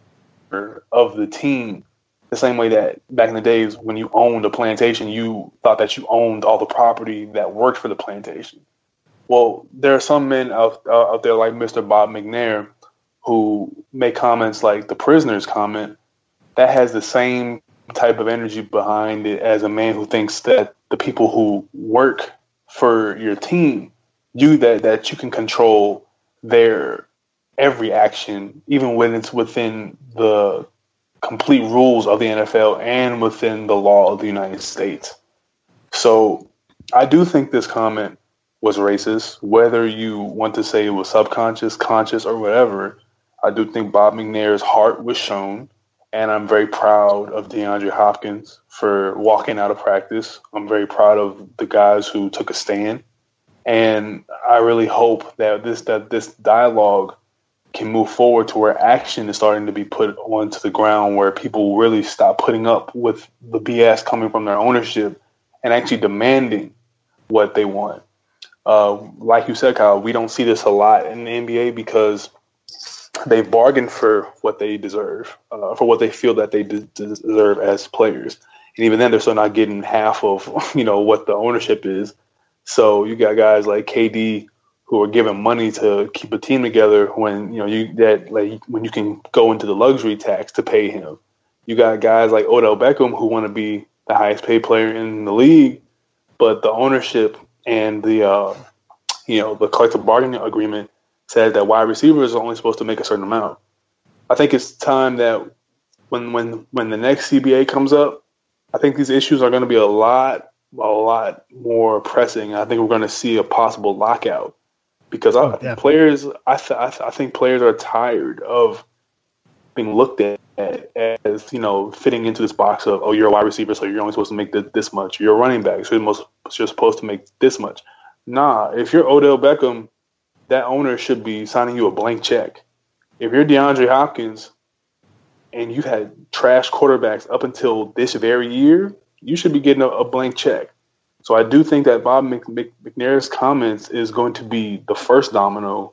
of the team. The same way that back in the days when you owned a plantation, you thought that you owned all the property that worked for the plantation. Well, there are some men out, uh, out there like Mister Bob McNair who make comments like the prisoner's comment that has the same type of energy behind it as a man who thinks that the people who work for your team, you that, that you can control their every action, even when it's within the complete rules of the N F L and within the law of the United States. So I do think this comment was racist, whether you want to say it was subconscious, conscious, or whatever. I do think Bob McNair's heart was shown, and I'm very proud of DeAndre Hopkins for walking out of practice. I'm very proud of the guys who took a stand, and I really hope that this that this dialogue can move forward to where action is starting to be put onto the ground, where people really stop putting up with the B S coming from their ownership and actually demanding what they want. Uh, like you said, Kyle, we don't see this a lot in the N B A because they bargain for what they deserve, uh, for what they feel that they de- deserve as players. And even then, they're still not getting half of, you know, what the ownership is. So you got guys like K D, who are giving money to keep a team together when you know you that like when you can go into the luxury tax to pay him. You got guys like Odell Beckham who want to be the highest paid player in the league, but the ownership and the uh, you know the collective bargaining agreement said that wide receivers are only supposed to make a certain amount. I think it's time that when when when the next C B A comes up, I think these issues are going to be a lot a lot more pressing. I think we're going to see a possible lockout. Because I, oh, players, I th- I, th- I think players are tired of being looked at as, you know, fitting into this box of, oh, you're a wide receiver, so you're only supposed to make th- this much. You're a running back, so you're, most, you're supposed to make this much. Nah, if you're Odell Beckham, that owner should be signing you a blank check. If you're DeAndre Hopkins and you've had trash quarterbacks up until this very year, you should be getting a, a blank check. So I do think that Bob McNair's comments is going to be the first domino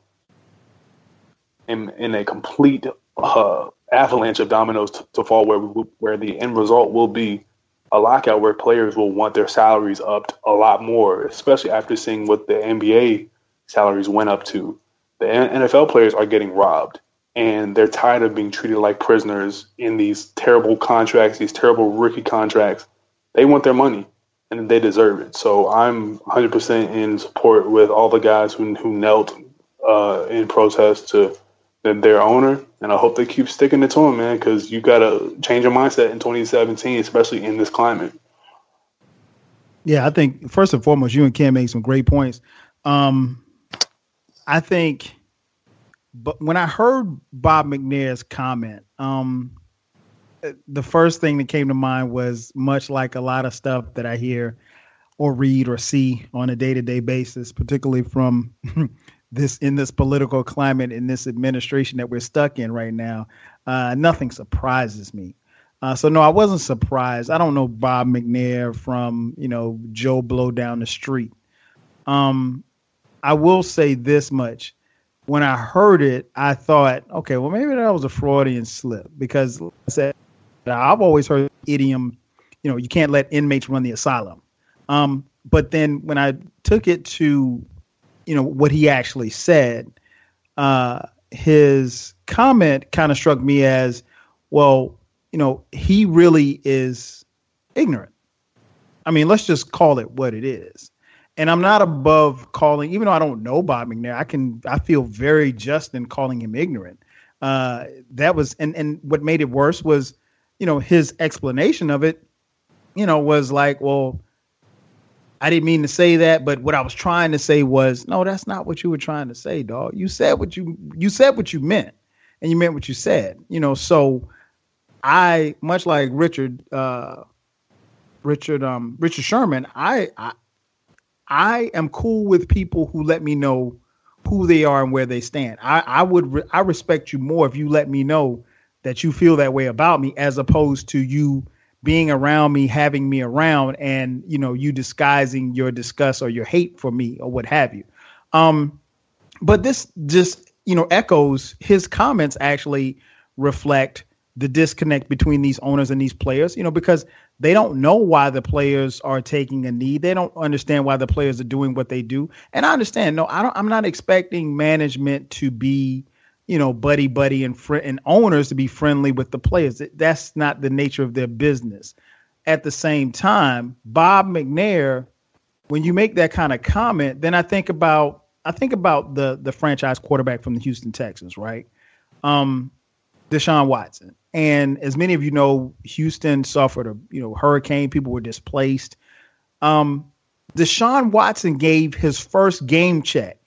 in, in a complete uh, avalanche of dominoes to, to fall where we, where the end result will be a lockout where players will want their salaries upped a lot more, especially after seeing what the N B A salaries went up to. The N F L players are getting robbed, and they're tired of being treated like prisoners in these terrible contracts, these terrible rookie contracts. They want their money. And they deserve it. So I'm one hundred percent in support with all the guys who who knelt uh, in protest to their owner, and I hope they keep sticking it to him, man, because you got to change your mindset in twenty seventeen, especially in this climate. Yeah, I think first and foremost, you and Ken made some great points. Um, I think, but when I heard Bob McNair's comment, um, the first thing that came to mind was much like a lot of stuff that I hear or read or see on a day-to-day basis, particularly from this in this political climate, in this administration that we're stuck in right now. Uh, nothing surprises me. Uh, so, no, I wasn't surprised. I don't know Bob McNair from, you know, Joe Blow down the street. Um, I will say this much. When I heard it, I thought, OK, well, maybe that was a Freudian slip, because like I said, I've always heard idiom, you know, you can't let inmates run the asylum. Um, But then when I took it to, you know, what he actually said, uh, his comment kind of struck me as, well, you know, he really is ignorant. I mean, let's just call it what it is. And I'm not above calling, even though I don't know Bob McNair, I can, I feel very just in calling him ignorant. Uh, that was, and, and what made it worse was, you know, his explanation of it, you know, was like, well, I didn't mean to say that, but what I was trying to say was, no, that's not what you were trying to say, dog. You said what you, you said what you meant, and you meant what you said, you know? So I, much like Richard, uh, Richard, um, Richard Sherman, I, I, I am cool with people who let me know who they are and where they stand. I, I would re- I respect you more if you let me know that you feel that way about me, as opposed to you being around me, having me around, and, you know, you disguising your disgust or your hate for me or what have you. Um, but this just, you know, echoes his comments actually reflect the disconnect between these owners and these players, you know, because they don't know why the players are taking a knee. They don't understand why the players are doing what they do. And I understand. No, I don't, I'm not expecting management to be, you know, buddy, buddy and fr- and owners to be friendly with the players. That's not the nature of their business. At the same time, Bob McNair, when you make that kind of comment, then I think about, I think about the, the franchise quarterback from the Houston Texans, right? Um, Deshaun Watson. And as many of you know, Houston suffered a, you know, hurricane. People were displaced. Um, Deshaun Watson gave his first game check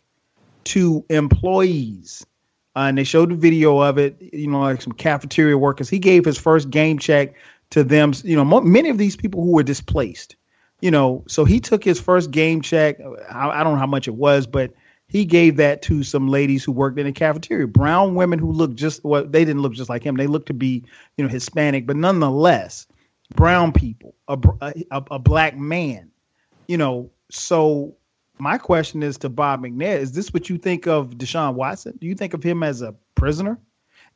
to employees, uh, and they showed the video of it. You know, like some cafeteria workers. He gave his first game check to them. You know, mo- many of these people who were displaced. You know, so he took his first game check. I, I don't know how much it was, but he gave that to some ladies who worked in a cafeteria, brown women who looked just, well, they didn't look just like him. They looked to be, you know, Hispanic, but nonetheless, brown people, a, a, a black man, you know. So my question is to Bob McNair, is this what you think of Deshaun Watson? Do you think of him as a prisoner?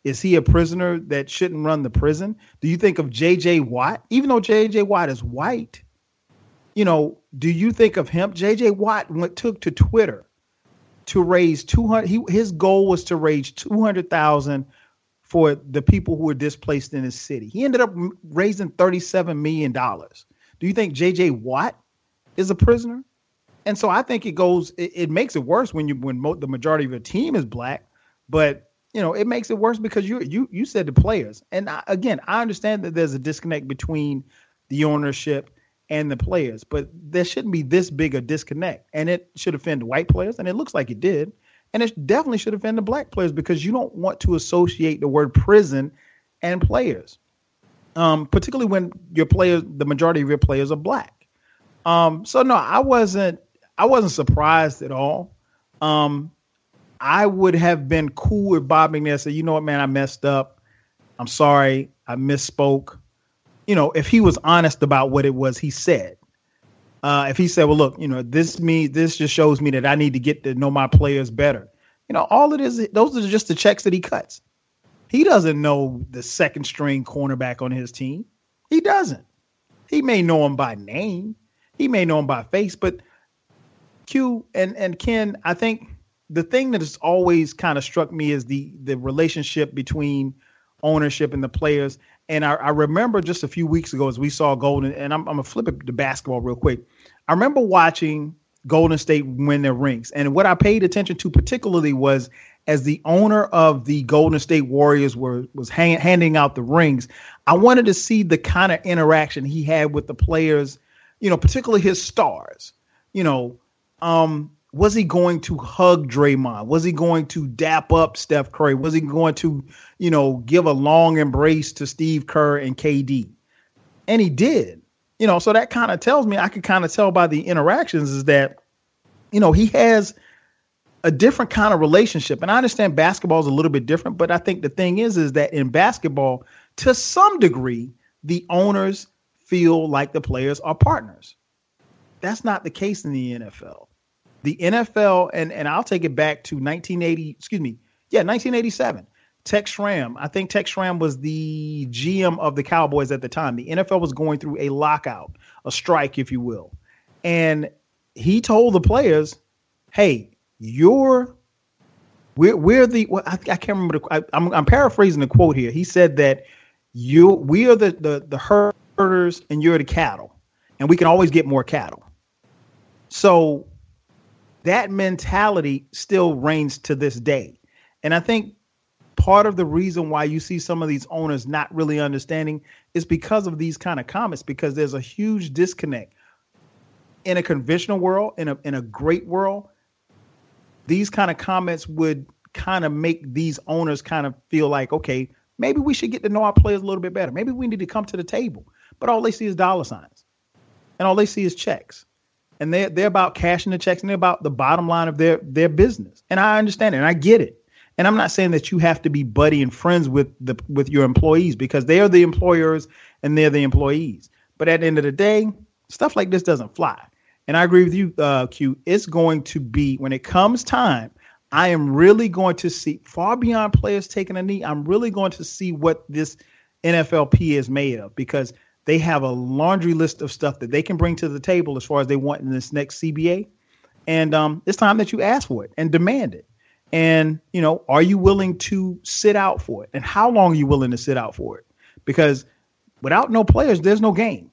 Is he a prisoner that shouldn't run the prison? Do you think of J J. Watt? Even though J J. Watt is white, you know, do you think of him? J J. Watt went, took to Twitter to raise two hundred, he, his goal was to raise two hundred thousand for the people who were displaced in his city. He ended up raising thirty-seven million dollars. Do you think J J. Watt is a prisoner? And so I think it goes, it, it makes it worse when you, when mo- the majority of your team is black, but, you know, it makes it worse because you, you, you said the players. And I, again, I understand that there's a disconnect between the ownership and the players, but there shouldn't be this big a disconnect, and it should offend white players, and it looks like it did, and it definitely should offend the black players, because you don't want to associate the word prison and players, um, particularly when your players, the majority of your players are black. Um, so no, I wasn't, I wasn't surprised at all. Um, I would have been cool if Bob McNair said, you know what, man, I messed up. I'm sorry. I misspoke. You know, if he was honest about what it was he said, uh, if he said, well, look, you know, this me, this just shows me that I need to get to know my players better. You know, all it is, those are just the checks that he cuts. He doesn't know the second string cornerback on his team. He doesn't. He may know him by name. He may know him by face. But Q and, and Ken, I think the thing that has always kind of struck me is the the relationship between ownership and the players. And I, I remember just a few weeks ago as we saw Golden, and I'm, I'm going to flip it to basketball real quick. I remember watching Golden State win their rings. And what I paid attention to particularly was as the owner of the Golden State Warriors were was hang, handing out the rings, I wanted to see the kind of interaction he had with the players, you know, particularly his stars. You know, um, was he going to hug Draymond? Was he going to dap up Steph Curry? Was he going to, you know, give a long embrace to Steve Kerr and K D? And he did, you know, so that kind of tells me, I could kind of tell by the interactions is that, you know, he has a different kind of relationship. And I understand basketball is a little bit different, but I think the thing is, is that in basketball, to some degree, the owners feel like the players are partners. That's not the case in the N F L. The N F L, and, and I'll take it back to nineteen eighty, excuse me, yeah, nineteen eighty-seven. Tex Schramm, I think Tex Schramm was the G M of the Cowboys at the time. The N F L was going through a lockout, a strike, if you will. And he told the players, hey, you're we're, we're the well, I, I can't remember. The, I, I'm, I'm paraphrasing the quote here. He said that you we are the, the, the herders and you're the cattle, and we can always get more cattle. So that mentality still reigns to this day. And I think part of the reason why you see some of these owners not really understanding is because of these kind of comments, because there's a huge disconnect in a conventional world, in a, in a great world. These kind of comments would kind of make these owners kind of feel like, OK, maybe we should get to know our players a little bit better. Maybe we need to come to the table. But all they see is dollar signs and all they see is checks. And they're, they're about cashing the checks and they're about the bottom line of their their business. And I understand it and I get it. And I'm not saying that you have to be buddy and friends with the with your employees, because they are the employers and they're the employees. But at the end of the day, stuff like this doesn't fly. And I agree with you, uh, Q. It's going to be, when it comes time, I am really going to see, far beyond players taking a knee, I'm really going to see what this N F L P is made of, because they have a laundry list of stuff that they can bring to the table as far as they want in this next C B A. And um, it's time that you ask for it and demand it. And, you know, are you willing to sit out for it? And how long are you willing to sit out for it? Because without no players, there's no game.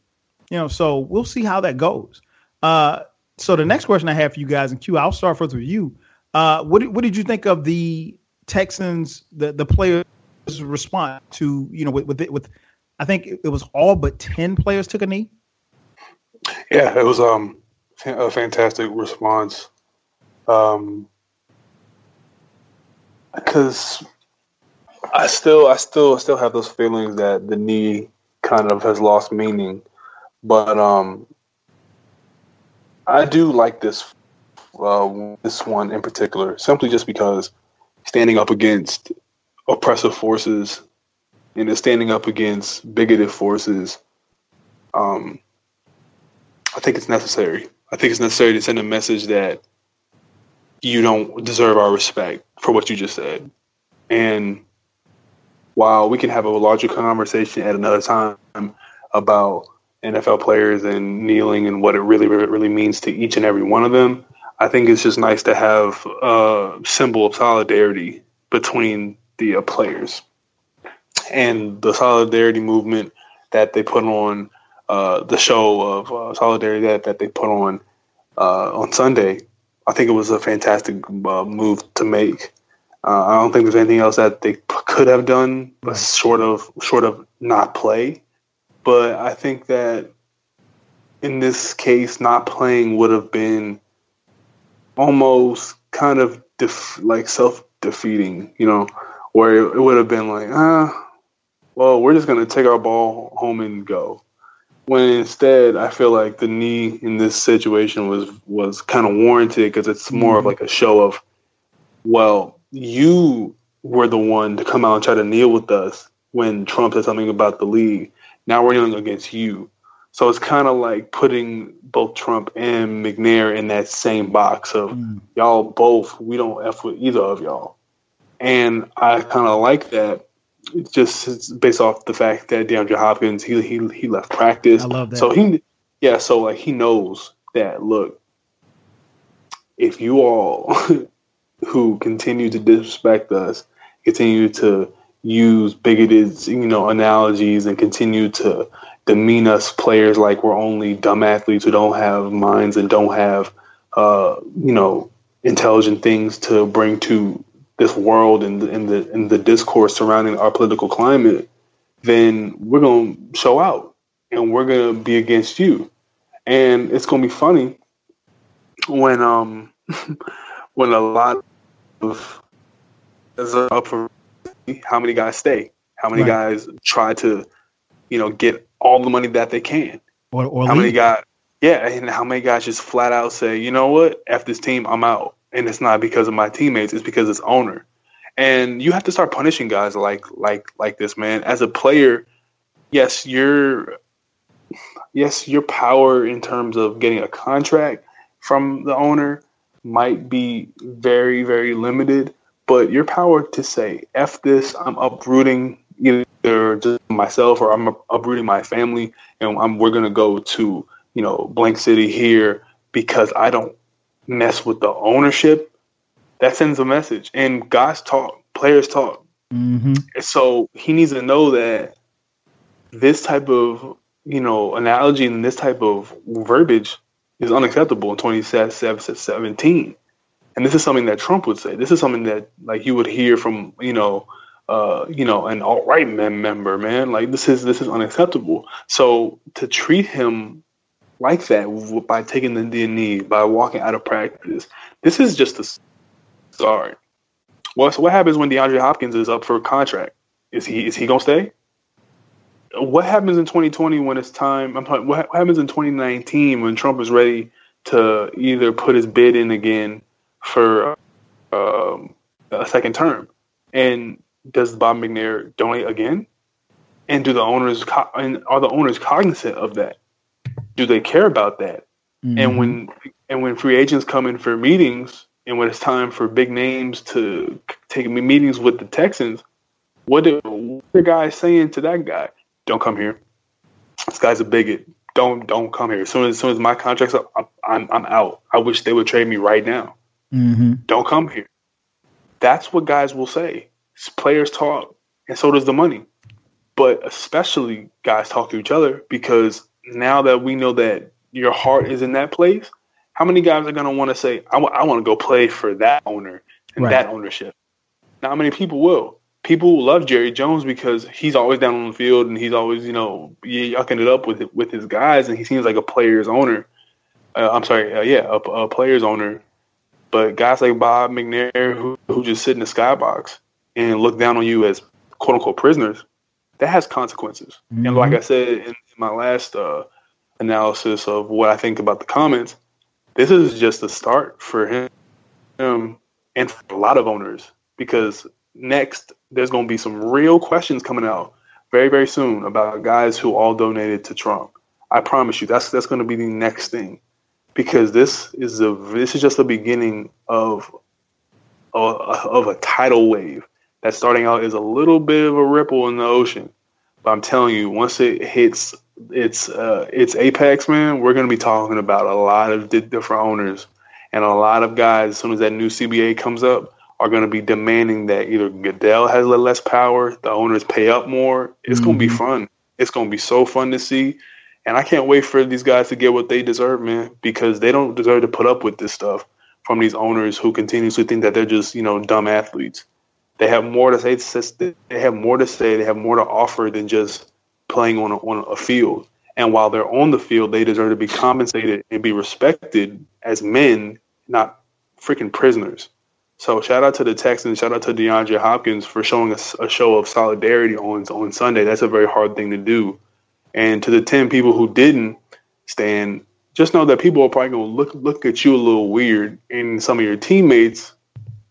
You know, so we'll see how that goes. Uh, so the next question I have for you guys, and Q, I'll start first with you. Uh, what, what did you think of the Texans, the, the players' response to, you know, with with, with I think it was all but ten players took a knee. Yeah, it was um, a fantastic response. Um, because I still, I still, still have those feelings that the knee kind of has lost meaning. But um, I do like this, uh, this one in particular, simply just because standing up against oppressive forces. And it's standing up against bigoted forces. Um, I think it's necessary. I think it's necessary to send a message that you don't deserve our respect for what you just said. And while we can have a larger conversation at another time about N F L players and kneeling and what it really, really means to each and every one of them, I think it's just nice to have a symbol of solidarity between the uh, players. And the solidarity movement that they put on, uh, the show of uh, solidarity that, that they put on uh, on Sunday, I think it was a fantastic uh, move to make. Uh, I don't think there's anything else that they p- could have done, but short of short of not play. But I think that in this case, not playing would have been almost kind of def- like self-defeating, you know, where it, it would have been like, ah. well, we're just going to take our ball home and go. When instead, I feel like the knee in this situation was was kind of warranted, because it's more of like a show of, well, you were the one to come out and try to kneel with us when Trump said something about the league. Now we're kneeling against you. So it's kind of like putting both Trump and McNair in that same box of mm. y'all both, we don't F with either of y'all. And I kind of like that. It's just based off the fact that DeAndre Hopkins, he he he left practice. I love that. So he, yeah, so like he knows that. Look, if you all who continue to disrespect us, continue to use bigoted, you know, analogies, and continue to demean us players like we're only dumb athletes who don't have minds and don't have, uh, you know, intelligent things to bring to this world and in the, the, the discourse surrounding our political climate, then we're going to show out and we're going to be against you. And it's going to be funny when um when a lot of is up for how many guys stay, how many right. guys try to, you know, get all the money that they can, or, or how leave. many guys, yeah, and how many guys just flat out say, you know what, F this team, I'm out. And it's not because of my teammates, it's because it's owner. And you have to start punishing guys like like like this, man. As a player, yes, your yes, your power in terms of getting a contract from the owner might be very, very limited, but your power to say, F this, I'm uprooting either just myself or I'm uprooting my family, and I'm, we're going to go to you know, Blank City here because I don't mess with the ownership, that sends a message. And guys talk, players talk. Mm-hmm. And so he needs to know that this type of, you know, analogy and this type of verbiage is unacceptable in twenty seventeen. And this is something that Trump would say. This is something that, like, you would hear from, you know, uh, you know, an alt-right mem- member, man. Like, this is this is unacceptable. So to treat him like that by taking the, the knee, by walking out of practice, this is just a start. Well, so what happens when DeAndre Hopkins is up for a contract? Is he is he gonna stay? What happens in twenty twenty when it's time? I'm talking, what happens in twenty nineteen when Trump is ready to either put his bid in again for um, a second term? And does Bob McNair donate again? And do the owners co- and are the owners cognizant of that? Do they care about that? Mm-hmm. And when and when free agents come in for meetings, and when it's time for big names to take meetings with the Texans, what do, what are guys saying to that guy? Don't come here. This guy's a bigot. Don't don't come here. As soon as, as, soon as my contract's up, I'm I'm out. I wish they would trade me right now. Mm-hmm. Don't come here. That's what guys will say. Players talk, and so does the money. But especially guys talk to each other, because now that we know that your heart is in that place, how many guys are going to want to say, I, w- I want to go play for that owner and right. that ownership? Not many people will. People love Jerry Jones because he's always down on the field and he's always, you know, yucking it up with with his guys, and he seems like a player's owner. Uh, I'm sorry, uh, yeah, a, a player's owner. But guys like Bob McNair, who, who just sit in the skybox and look down on you as quote unquote prisoners, that has consequences. Mm-hmm. And like I said in, in my last uh, analysis of what I think about the comments, this is just a start for him um, and for a lot of owners, because next there's going to be some real questions coming out very, very soon about guys who all donated to Trump. I promise you, that's that's going to be the next thing. Because this is the this is just the beginning of a, of a tidal wave that's starting out as a little bit of a ripple in the ocean, but I'm telling you, once it hits its uh, its apex, man, we're going to be talking about a lot of di- different owners and a lot of guys. As soon as that new C B A comes up, are going to be demanding that either Goodell has less power, the owners pay up more. It's mm-hmm. going to be fun. It's going to be so fun to see. And I can't wait for these guys to get what they deserve, man, because they don't deserve to put up with this stuff from these owners who continuously think that they're just, you know, dumb athletes. They have more to say. They have more to say. They have more to offer than just playing on a, on a field. And while they're on the field, they deserve to be compensated and be respected as men, not freaking prisoners. So shout out to the Texans. Shout out to DeAndre Hopkins for showing us a, a show of solidarity on on Sunday. That's a very hard thing to do. And to the ten people who didn't stand, just know that people are probably going to look look at you a little weird. And some of your teammates,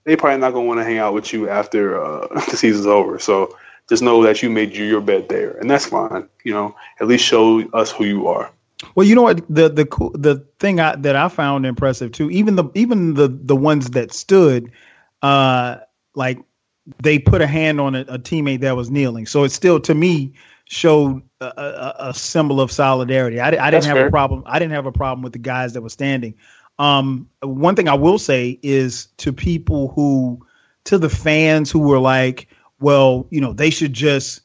they probably not going to want to hang out with you after uh, the season's over. So just know that you made your bed there. And that's fine. You know, at least show us who you are. Well, you know what? The the the thing I, that I found impressive, too, even the even the, the ones that stood, uh, like they put a hand on a, a teammate that was kneeling. So it's still, to me, showed a, a, a symbol of solidarity. I, I didn't That's have fair. a problem. I didn't have a problem with the guys that were standing. Um, one thing I will say is to people who, to the fans who were like, well, you know, they should just,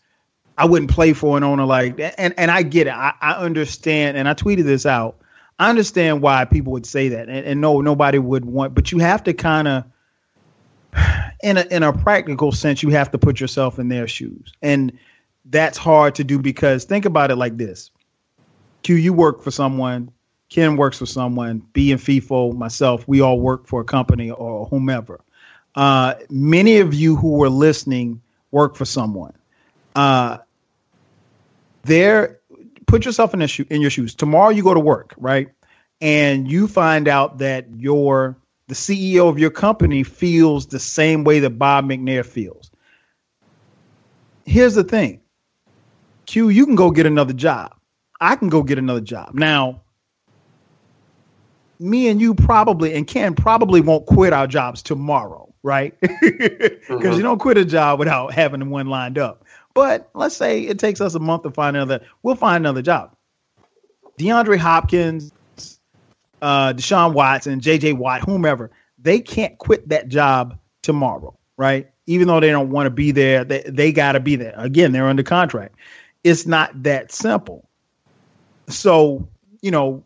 I wouldn't play for an owner like that. And, and I get it. I, I understand. And I tweeted this out. I understand why people would say that. And, and no, nobody would want, but you have to kind of, in a, in a practical sense, you have to put yourself in their shoes. And that's hard to do, because think about it like this. Q, you work for someone. Ken works for someone. B and FIFO, myself, we all work for a company or whomever. Uh, many of you who are listening work for someone. Uh, there, put yourself in, a sho- in your shoes. Tomorrow you go to work, right? And you find out that your the C E O of your company feels the same way that Bob McNair feels. Here's the thing. Q, you can go get another job. I can go get another job. Now, me and you probably, and Ken probably won't quit our jobs tomorrow, right? Because mm-hmm. you don't quit a job without having one lined up. But let's say it takes us a month to find another. We'll find another job. DeAndre Hopkins, uh, Deshaun Watson, J J. Watt, whomever, they can't quit that job tomorrow, right? Even though they don't want to be there, they, they got to be there. Again, they're under contract. It's not that simple. So, you know,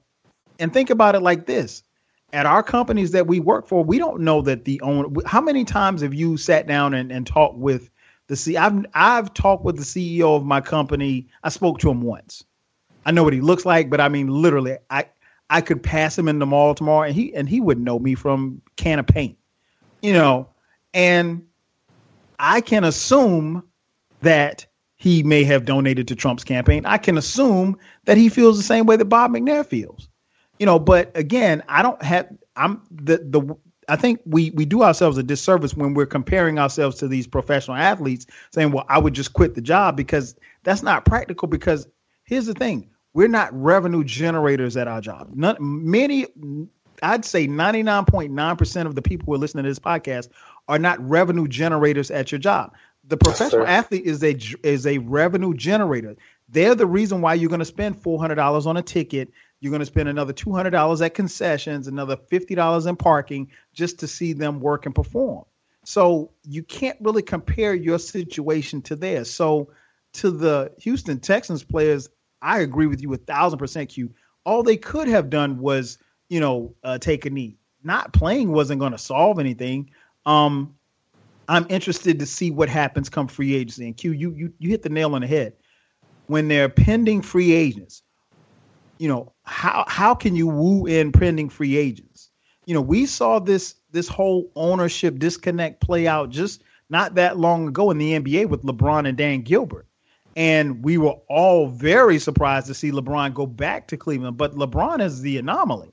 and think about it like this. At our companies that we work for, we don't know that the owner. How many times have you sat down and, and talked with the C E O? I've, I've talked with the C E O of my company. I spoke to him once. I know what he looks like, but I mean, literally, I I could pass him in the mall tomorrow, and he and he would know me from a can of paint, you know. And I can assume that he may have donated to Trump's campaign. I can assume that he feels the same way that Bob McNair feels. You know, but again, I don't have I'm the the I think we we do ourselves a disservice when we're comparing ourselves to these professional athletes saying, well, I would just quit the job, because that's not practical. Because here's the thing. We're not revenue generators at our job. None, many, I'd say ninety-nine point nine percent of the people who are listening to this podcast are not revenue generators at your job. The professional yes, athlete is a is a revenue generator. They're the reason why you're going to spend four hundred dollars on a ticket. You're going to spend another two hundred dollars at concessions, another fifty dollars in parking just to see them work and perform. So you can't really compare your situation to theirs. So to the Houston Texans players, I agree with you a thousand percent, Q. All they could have done was, you know, uh, take a knee. Not playing wasn't going to solve anything. Um, I'm interested to see what happens come free agency. And Q, you you you hit the nail on the head. When they're pending free agents, you know, how how can you woo in pending free agents? You know, we saw this this whole ownership disconnect play out just not that long ago in the N B A with LeBron and Dan Gilbert. And we were all very surprised to see LeBron go back to Cleveland. But LeBron is the anomaly.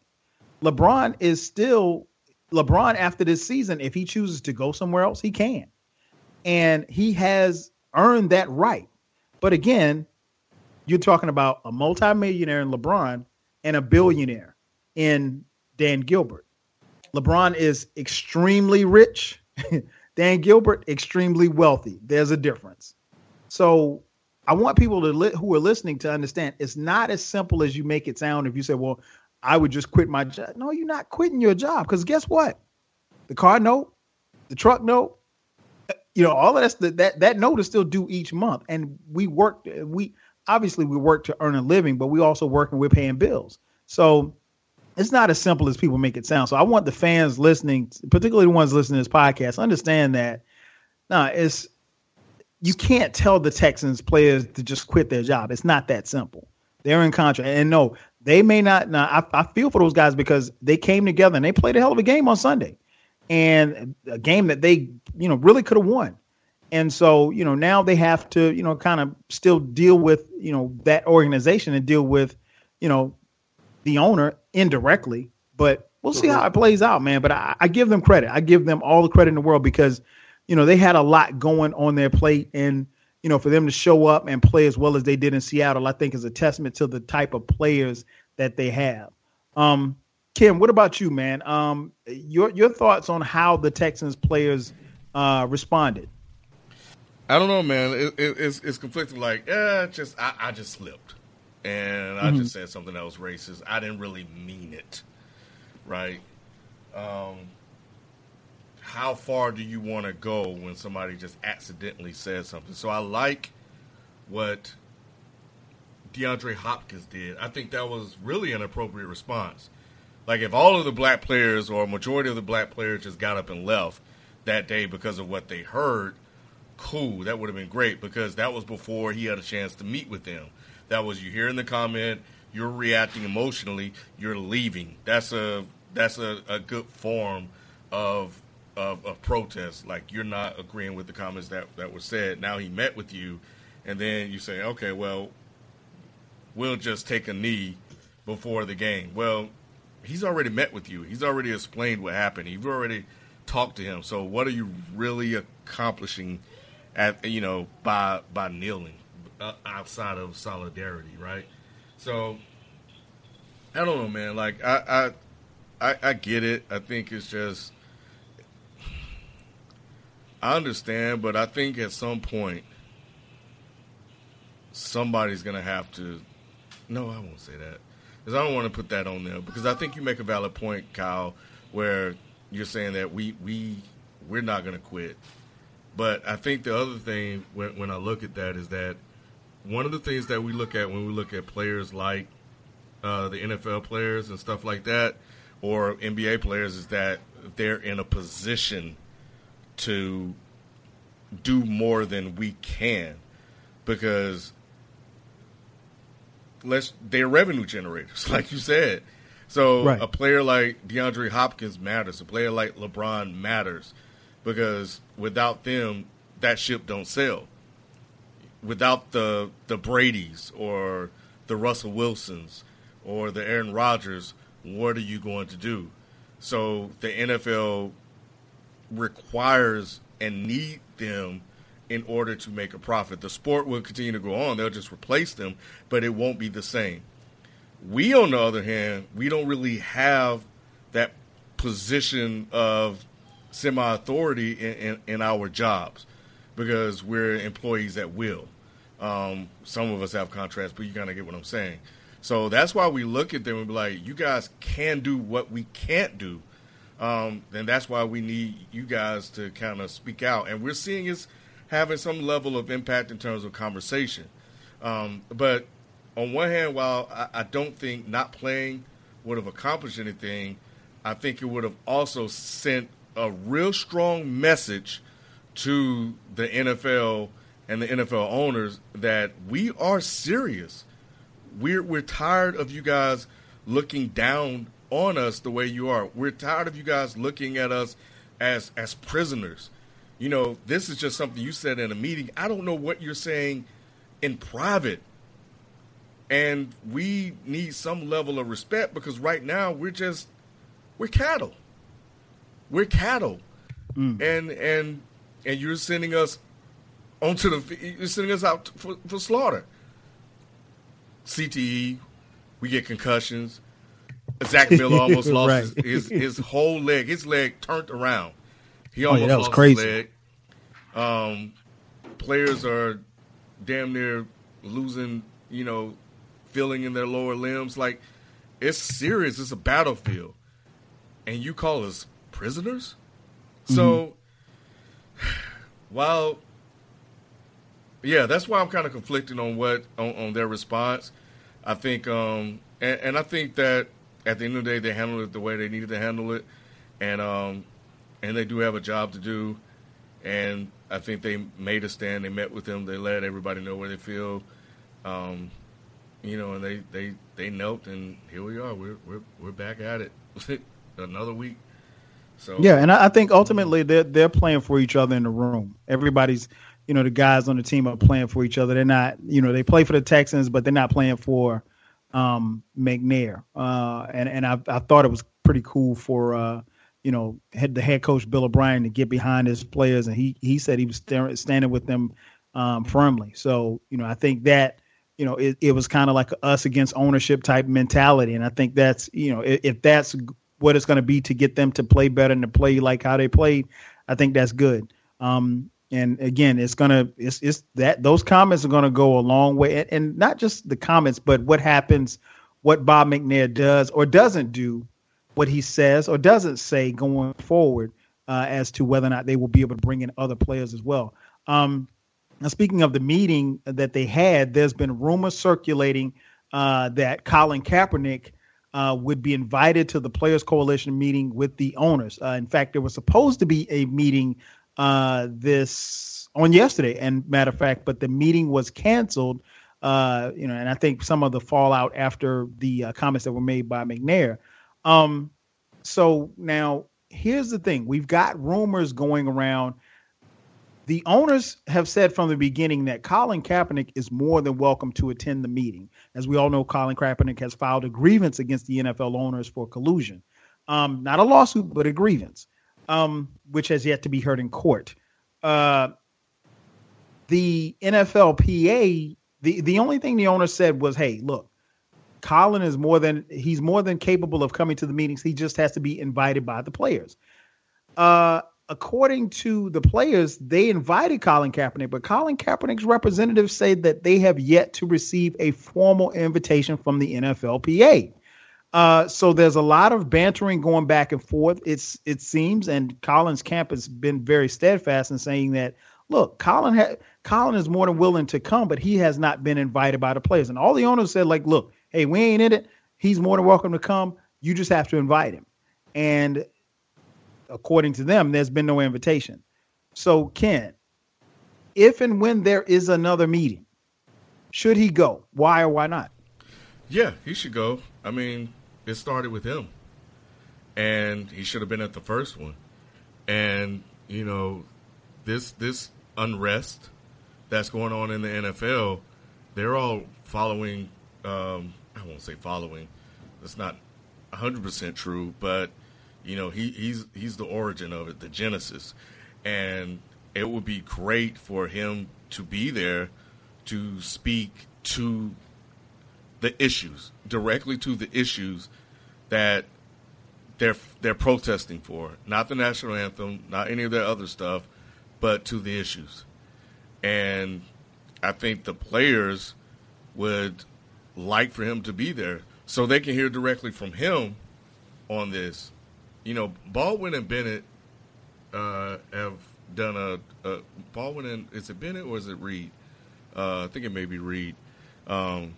LeBron is still LeBron after this season. If he chooses to go somewhere else, he can. And he has earned that right. But again, you're talking about a multimillionaire in LeBron and a billionaire in Dan Gilbert. LeBron is extremely rich. Dan Gilbert, extremely wealthy. There's a difference. So I want people to li- who are listening to understand it's not as simple as you make it sound. If you say, well, I would just quit my job. No, you're not quitting your job, because guess what? The car note, the truck note, you know, all of that's the, that that note is still due each month. And we worked, we Obviously, we work to earn a living, but we also work and we're paying bills. So it's not as simple as people make it sound. So I want the fans listening, particularly the ones listening to this podcast, understand that. No, nah, it's you can't tell the Texans players to just quit their job. It's not that simple. They're in contract. And no, they may not. Nah, I, I feel for those guys, because they came together and they played a hell of a game on Sunday, and a game that they, you know, really could have won. And so, you know, now they have to, you know, kind of still deal with, you know, that organization and deal with, you know, the owner indirectly. But we'll see how it plays out, man. But I, I give them credit. I give them all the credit in the world, because, you know, they had a lot going on their plate. And, you know, for them to show up and play as well as they did in Seattle, I think is a testament to the type of players that they have. Um, Kim, what about you, man? Um, your your thoughts on how the Texans players uh, responded? I don't know, man. It, it, it's it's conflicting. Like, eh, just I, I just slipped, and I mm-hmm. just said something that was racist. I didn't really mean it, right? Um, how far do you want to go when somebody just accidentally says something? So I like what DeAndre Hopkins did. I think that was really an appropriate response. Like, if all of the black players or a majority of the black players just got up and left that day because of what they heard, cool, that would have been great, because that was before he had a chance to meet with them. That was you hearing the comment, you're reacting emotionally, you're leaving. That's a that's a, a good form of, of of protest. Like, you're not agreeing with the comments that, that were said. Now he met with you, and then you say, okay, well, we'll just take a knee before the game. Well, he's already met with you. He's already explained what happened. You've already talked to him. So what are you really accomplishing At, you know, by by kneeling uh, outside of solidarity, right? So I don't know, man. Like I, I, I, I get it. I think it's just I understand, but I think at some point somebody's gonna have to. No, I won't say that. is I don't want to put that on there, because I think you make a valid point, Kyle, where you're saying that we, we, we're not going to quit. But I think the other thing when, when I look at that is that one of the things that we look at when we look at players like uh, the N F L players and stuff like that, or N B A players, is that they're in a position to do more than we can, because let's, they're revenue generators, like you said. So right. a player like DeAndre Hopkins matters. A player like LeBron matters, because without them, that ship don't sail. Without the the Bradys or the Russell Wilsons or the Aaron Rodgers, what are you going to do? So the N F L requires and need them in order to make a profit. The sport will continue to go on. They'll just replace them, but it won't be the same. We, on the other hand, we don't really have that position of semi-authority in, in, in our jobs, because we're employees at will. Um, some of us have contracts, but you kind of get what I'm saying. So that's why we look at them and be like, you guys can do what we can't do. Um, and that's why we need you guys to kind of speak out. And we're seeing it's having some level of impact in terms of conversation. Um, but on one hand, while I, I don't think not playing would have accomplished anything, I think it would have also sent a real strong message to the N F L and the N F L owners that we are serious. We're, we're tired of you guys looking down on us the way you are. We're tired of you guys looking at us as as prisoners. You know, this is just something you said in a meeting. I don't know what you're saying in private. And we need some level of respect, because right now we're just, we're cattle. We're cattle. Mm. And and and you're sending us onto the, you're sending us out for, for slaughter. C T E, we get concussions. Zach Miller almost lost right. his, his his whole leg. His leg turned around. He almost oh, yeah, lost crazy. his leg. Um, players are damn near losing, you know, feeling in their lower limbs. Like, it's serious. It's a battlefield. And you call us prisoners? Mm-hmm. So, while, yeah, that's why I'm kind of conflicted on what, on, on their response. I think, um, and, and I think that, at the end of the day, they handled it the way they needed to handle it, and um, and they do have a job to do. And I think they made a stand. They met with them. They let everybody know where they feel, um, you know. And they they they knelt, and here we are. We're we're we're back at it another week. So yeah, and I think ultimately they're they're playing for each other in the room. Everybody's, you know, the guys on the team are playing for each other. They're not, you know, they play for the Texans, but they're not playing for um McNair. Uh and, and I I thought it was pretty cool for uh you know head the head coach Bill O'Brien to get behind his players, and he he said he was st- standing with them um firmly. So, you know, I think that, you know, it, it was kind of like a us against ownership type mentality. And I think that's, you know, if, if that's what it's going to be to get them to play better and to play like how they played, I think that's good. Um And again, it's gonna it's it's that those comments are gonna go a long way, and, and not just the comments, but what happens, what Bob McNair does or doesn't do, what he says or doesn't say going forward, uh, as to whether or not they will be able to bring in other players as well. Um, now, speaking of the meeting that they had, there's been rumors circulating uh, that Colin Kaepernick uh, would be invited to the Players Coalition meeting with the owners. Uh, in fact, there was supposed to be a meeting Uh, this on yesterday, and matter of fact, but the meeting was canceled. Uh, you know, and I think some of the fallout after the uh, comments that were made by McNair. Um, so now here's the thing: we've got rumors going around. The owners have said from the beginning that Colin Kaepernick is more than welcome to attend the meeting. As we all know, Colin Kaepernick has filed a grievance against the N F L owners for collusion. Um, not a lawsuit, but a grievance. Um, which has yet to be heard in court. Uh, the N F L P A, the, the only thing the owner said was, hey, look, Colin is more than, he's more than capable of coming to the meetings. He just has to be invited by the players. Uh, according to the players, they invited Colin Kaepernick, but Colin Kaepernick's representatives say that they have yet to receive a formal invitation from the N F L P A. Uh, so there's a lot of bantering going back and forth, it's it seems, and Colin's camp has been very steadfast in saying that, look, Colin ha- Colin is more than willing to come, but he has not been invited by the players. And all the owners said, like, look, hey, we ain't in it. He's more than welcome to come. You just have to invite him. And according to them, there's been no invitation. So, Ken, if and when there is another meeting, should he go? Why or why not? Yeah, he should go. I mean, it started with him, and he should have been at the first one. And, you know, this this unrest that's going on in the N F L, they're all following um, – I won't say following. That's not one hundred percent true, but, you know, he, he's, he's the origin of it, the genesis. And it would be great for him to be there to speak to – the issues, directly to the issues that they're they're protesting for, not the national anthem, not any of their other stuff, but to the issues. And I think the players would like for him to be there so they can hear directly from him on this. You know, Baldwin and Bennett uh, have done a, a – Baldwin and – is it Bennett or is it Reed? Uh, I think it may be Reed. Um,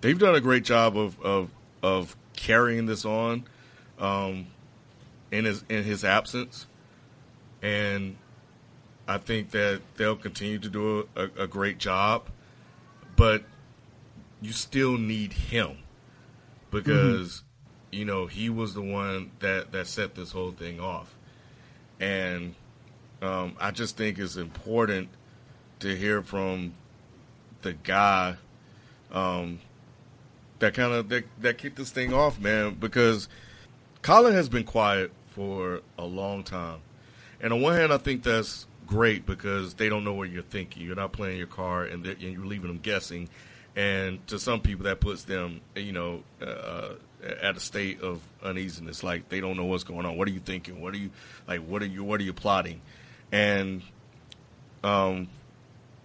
They've done a great job of of, of carrying this on um, in his in his absence, and I think that they'll continue to do a, a great job. But you still need him because mm-hmm. you know he was the one that, that set this whole thing off, and um, I just think it's important to hear from the guy. Um, That kind of that, that kicked this thing off, man, because Colin has been quiet for a long time. And on one hand, I think that's great because they don't know what you're thinking. You're not playing your card, and, and you're leaving them guessing. And to some people, that puts them, you know, uh, at a state of uneasiness. Like they don't know what's going on. What are you thinking? What are you like? What are you? What are you plotting? And um,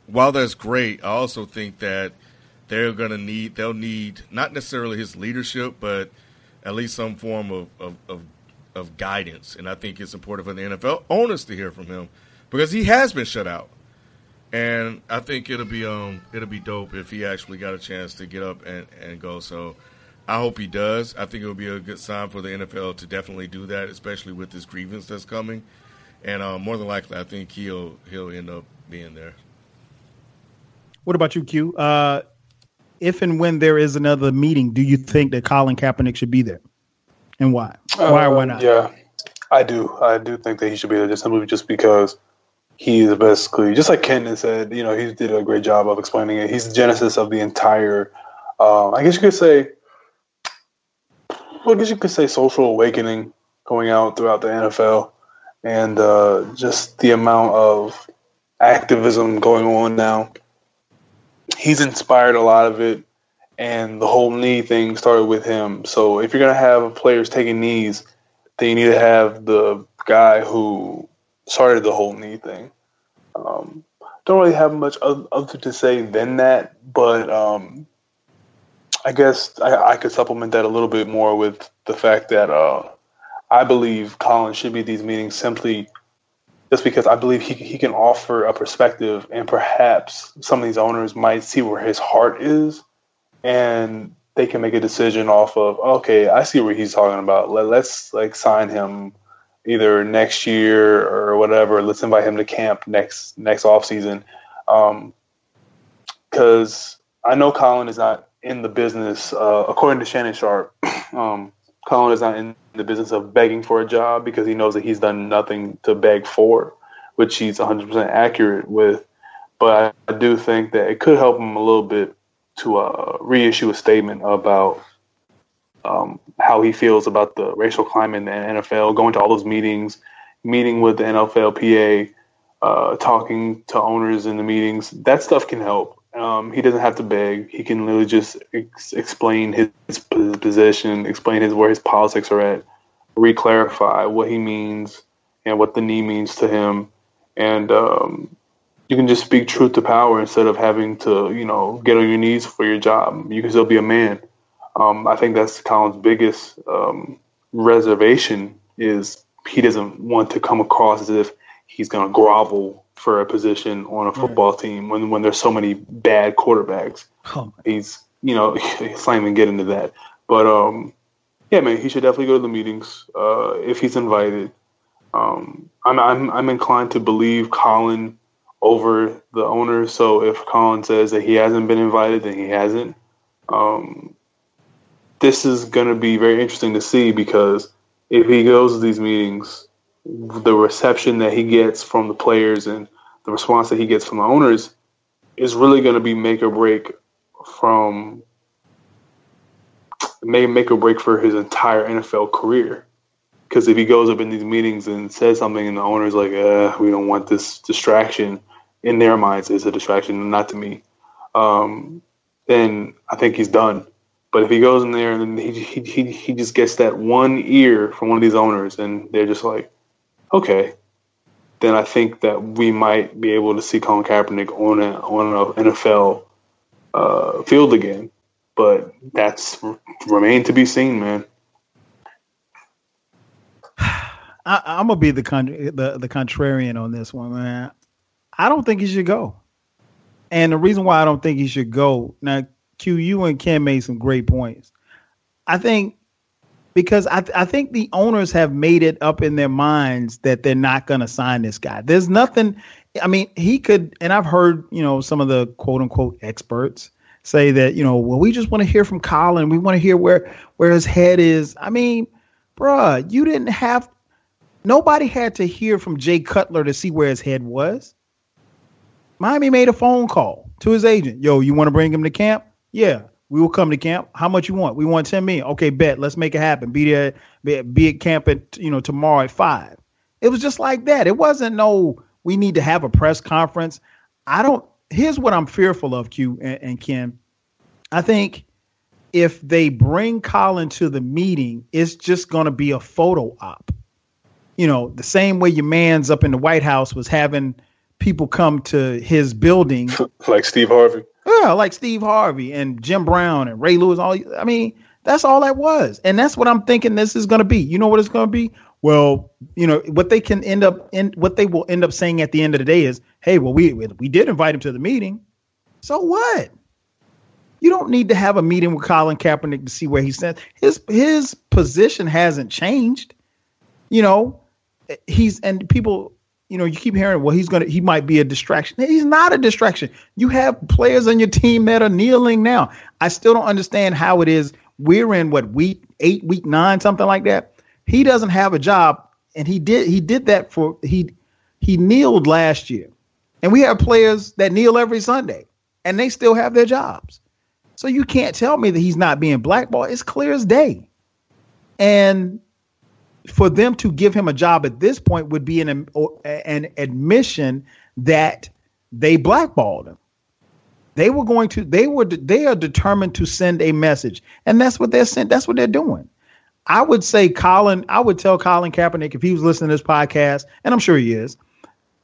while that's great, I also think that. They're going to need, they'll need not necessarily his leadership, but at least some form of, of, of, of guidance. And I think it's important for the N F L owners to hear from him because he has been shut out. And I think it'll be, um, it'll be dope if he actually got a chance to get up and, and go. So I hope he does. I think it would be a good sign for the N F L to definitely do that, especially with this grievance that's coming. And uh, more than likely, I think he'll, he'll end up being there. What about you, Q? Uh, If and when there is another meeting, do you think that Colin Kaepernick should be there, and why? Why or why not? Um, yeah, I do. I do think that he should be there just simply just because he's basically just like Ken said. You know, he did a great job of explaining it. He's the genesis of the entire. Um, I guess you could say. Well, I guess you could say social awakening going out throughout the N F L, and uh, just the amount of activism going on now. He's inspired a lot of it, and the whole knee thing started with him. So if you're going to have players taking knees, then you need to have the guy who started the whole knee thing. Um, don't really have much other to say than that, but um, I guess I, I could supplement that a little bit more with the fact that uh, I believe Colin should be at these meetings simply just because I believe he he can offer a perspective, and perhaps some of these owners might see where his heart is, and they can make a decision off of, okay, I see what he's talking about. Let, let's like sign him either next year or whatever. Let's invite him to camp next next offseason. Um, because I know Colin is not in the business, uh, according to Shannon Sharp, um, Colin is not in the business of begging for a job because he knows that he's done nothing to beg for, which he's one hundred percent accurate with. But I do think that it could help him a little bit to uh, reissue a statement about um, how he feels about the racial climate in the N F L, going to all those meetings, meeting with the N F L P A, uh, talking to owners in the meetings. That stuff can help. Um, he doesn't have to beg. He can literally just ex- explain his, his position, explain his where his politics are at, re-clarify what he means, and what the knee means to him. And um, you can just speak truth to power instead of having to, you know, get on your knees for your job. You can still be a man. Um, I think that's Colin's biggest um, reservation is he doesn't want to come across as if he's going to grovel for a position on a football mm. team when when there's so many bad quarterbacks. Oh he's, you know, he's not even get into that. But, um, yeah, man, he should definitely go to the meetings uh, if he's invited. Um, I'm, I'm I'm inclined to believe Colin over the owner. So if Colin says that he hasn't been invited, then he hasn't. Um, this is going to be very interesting to see because if he goes to these meetings, the reception that he gets from the players and the response that he gets from the owners is really going to be make or break from may make or break for his entire N F L career. Because if he goes up in these meetings and says something and the owner's like, uh, we don't want this distraction, in their minds it's a distraction, not to me, um, then I think he's done. But if he goes in there and he, he he he just gets that one ear from one of these owners and they're just like, okay, then I think that we might be able to see Colin Kaepernick on, a, on an N F L uh, field again. But that's remain to be seen, man. I, I'm gonna be the, con- the the contrarian on this one, man. I don't think he should go, and the reason why I don't think he should go now, Q, you and Ken made some great points. I think because I I think the owners have made it up in their minds that they're not gonna sign this guy. There's nothing. I mean, he could, and I've heard you know some of the quote unquote experts say that you know well we just want to hear from Colin. We want to hear where where his head is. I mean, bruh, you didn't have. Nobody had to hear from Jay Cutler to see where his head was. Miami made a phone call to his agent. Yo, you want to bring him to camp? Yeah, we will come to camp. How much you want? We want ten million. Okay, bet. Let's make it happen. Be there, be, be at camp at, you know, tomorrow at five. It was just like that. It wasn't no, we need to have a press conference. I don't, here's what I'm fearful of, Q and, and Ken. I think if they bring Colin to the meeting, it's just going to be a photo op. You know, the same way your man's up in the White House was having people come to his building. Like Steve Harvey. Yeah, like Steve Harvey and Jim Brown and Ray Lewis. All I mean, that's all that was. And that's what I'm thinking this is going to be. You know what it's going to be? Well, you know, what they can end up in, what they will end up saying at the end of the day is, hey, well, we we did invite him to the meeting. So what? You don't need to have a meeting with Colin Kaepernick to see where he stands. His, his position hasn't changed, you know. He's and people, you know, you keep hearing, well, he's going to he might be a distraction. He's not a distraction. You have players on your team that are kneeling now. I still don't understand how it is. We're in what week eight, week nine, something like that. He doesn't have a job. And he did. He did that for he he kneeled last year. And we have players that kneel every Sunday and they still have their jobs. So you can't tell me that he's not being blackballed. It's clear as day. And for them to give him a job at this point would be an an admission that they blackballed him. They were going to they were they are determined to send a message, and that's what they're sent. That's what they're doing. I would say Colin. I would tell Colin Kaepernick if he was listening to this podcast, and I'm sure he is,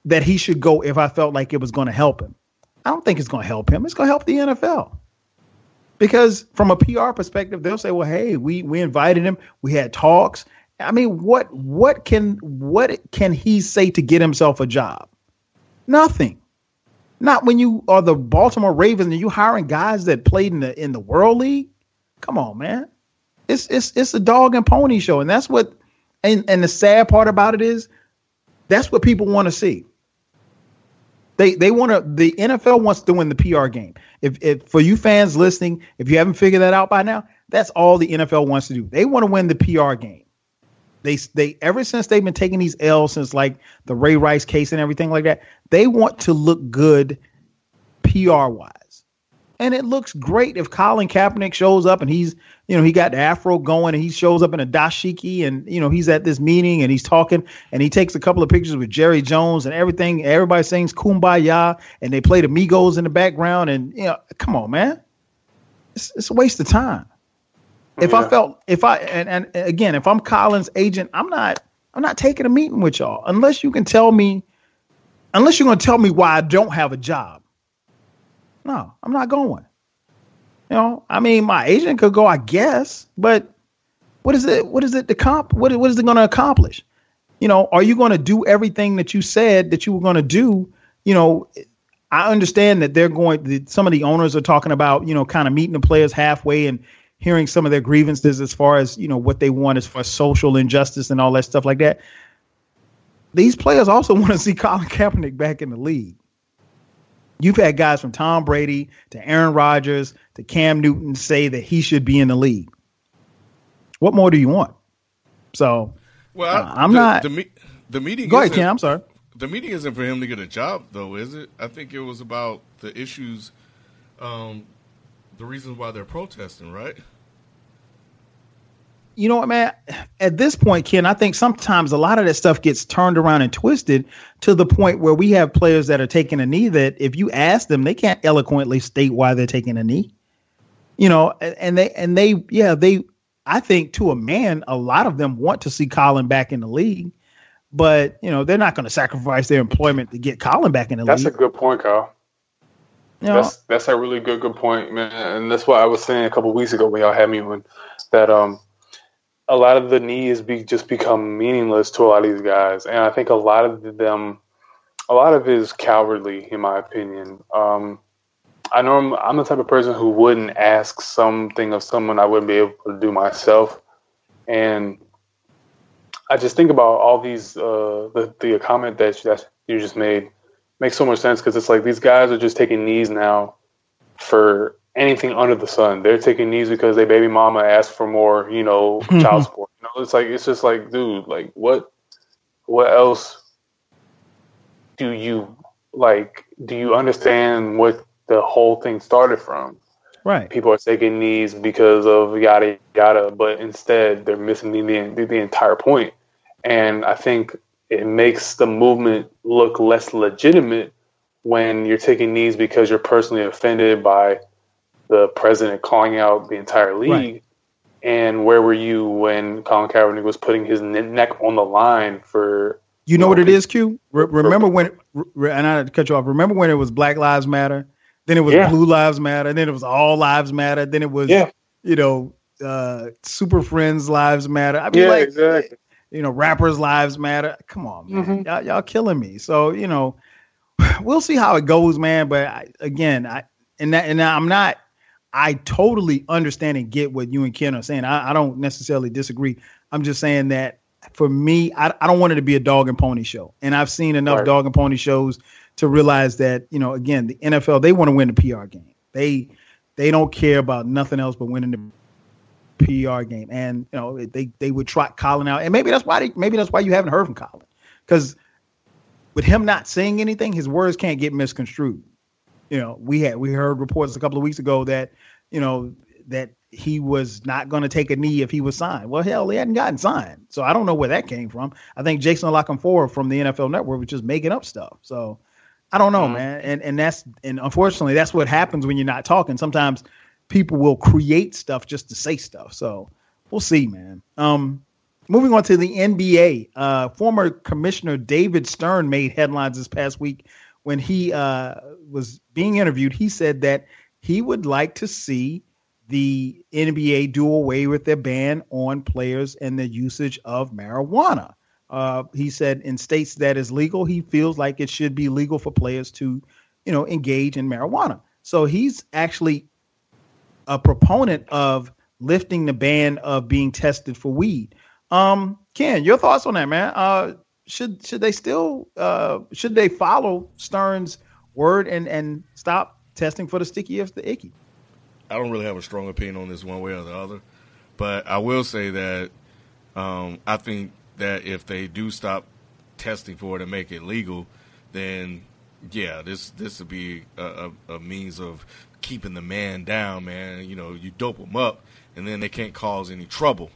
that he should go if I felt like it was going to help him. I don't think it's going to help him. It's going to help the N F L. Because from a P R perspective, they'll say, well, hey, we we invited him. We had talks. I mean, what what can what can he say to get himself a job? Nothing. Not when you are the Baltimore Ravens and you hiring guys that played in the in the World League. Come on, man. It's it's it's a dog and pony show. And that's what and, and the sad part about it is that's what people want to see. They they want to the N F L wants to win the P R game. If if for you fans listening, if you haven't figured that out by now, that's all the N F L wants to do. They want to win the P R game. They they ever since they've been taking these L's since like the Ray Rice case and everything like that, they want to look good P R wise. And it looks great if Colin Kaepernick shows up and he's, you know, he got the afro going and he shows up in a dashiki and, you know, he's at this meeting and he's talking and he takes a couple of pictures with Jerry Jones and everything. Everybody sings Kumbaya and they play the Migos in the background. And, you know, come on, man. It's, it's a waste of time. If yeah. I felt if I and, and again, if I'm Colin's agent, I'm not I'm not taking a meeting with y'all unless you can tell me, unless you're going to tell me why I don't have a job. No, I'm not going. You know, I mean, my agent could go, I guess, but what is it? What is it to comp? What, what is it going to accomplish? You know, are you going to do everything that you said that you were going to do? You know, I understand that they're going, that some of the owners are talking about, you know, kind of meeting the players halfway and hearing some of their grievances as far as, you know, what they want is for social injustice and all that stuff like that. These players also want to see Colin Kaepernick back in the league. You've had guys from Tom Brady to Aaron Rodgers to Cam Newton say that he should be in the league. What more do you want? So, well, uh, I'm the, not. The, me- the meeting. Go ahead, Cam. I'm sorry. The meeting isn't for him to get a job, though, is it? I think it was about the issues, um, the reasons why they're protesting, right? You know what, man? At this point, Ken, I think sometimes a lot of that stuff gets turned around and twisted to the point where we have players that are taking a knee that if you ask them, they can't eloquently state why they're taking a knee. You know, and they, and they, yeah, they, I think to a man, a lot of them want to see Colin back in the league, but, you know, they're not going to sacrifice their employment to get Colin back in the that's league. That's a good point, Kyle. You know, that's, that's a really good, good point, man. And that's why I was saying a couple of weeks ago when y'all had me on that, um, a lot of the knees be just become meaningless to a lot of these guys. And I think a lot of them, a lot of it is cowardly, in my opinion. Um, I know I'm, I'm the type of person who wouldn't ask something of someone I wouldn't be able to do myself. And I just think about all these, uh, the, the comment that you, that you just made makes so much sense. Cause it's like, these guys are just taking knees now for anything under the sun. They're taking knees because their baby mama asked for more, you know, mm-hmm. child support. You know, it's like, it's just like, dude, like what, what else do you like, do you understand what the whole thing started from? Right. People are taking knees because of yada, yada, but instead they're missing the, the, the entire point. And I think it makes the movement look less legitimate when you're taking knees because you're personally offended by the president calling out the entire league. Right. And where were you when Colin Kaepernick was putting his neck on the line for, you know, you know what it is, Q? Re- remember for, when, re- and I had to cut you off. Remember when it was Black Lives Matter, then it was yeah. Blue Lives Matter, then it was All Lives Matter, then it was, yeah. you know, uh, Super Friends Lives Matter. I mean, yeah, like, exactly. you know, rappers lives matter. Come on, man. Mm-hmm. Y'all, y'all killing me. So, you know, we'll see how it goes, man. But I, again, I, and that, and I'm not, I totally understand and get what you and Ken are saying. I, I don't necessarily disagree. I'm just saying that for me, I, I don't want it to be a dog and pony show. And I've seen enough right. dog and pony shows to realize that, you know, again, the N F L, they want to win the P R game. They they don't care about nothing else but winning the P R game. And, you know, they they would trot Colin out. And maybe that's why they, maybe that's why you haven't heard from Colin. Because with him not saying anything, his words can't get misconstrued. You know, we had we heard reports a couple of weeks ago that, you know, that he was not going to take a knee if he was signed. Well, hell, he hadn't gotten signed. So I don't know where that came from. I think Jason Lockhamfora from the N F L Network was just making up stuff. So I don't know, man. And and that's and unfortunately, that's what happens when you're not talking. Sometimes people will create stuff just to say stuff. So we'll see, man. Um, moving on to the N B A, uh, former Commissioner David Stern made headlines this past week when he uh, was being interviewed. He said that he would like to see the N B A do away with their ban on players and the usage of marijuana. Uh, he said in states that is legal, he feels like it should be legal for players to, you know, engage in marijuana. So he's actually a proponent of lifting the ban of being tested for weed. Um, Ken, your thoughts on that, man? Uh, should should they still uh, should they follow Stern's word and, and stop testing for the sticky if the icky? I don't really have a strong opinion on this one way or the other, but I will say that um, I think that if they do stop testing for it and make it legal, then, yeah, this this would be a, a, a means of keeping the man down, man. You know, you dope them up, and then they can't cause any trouble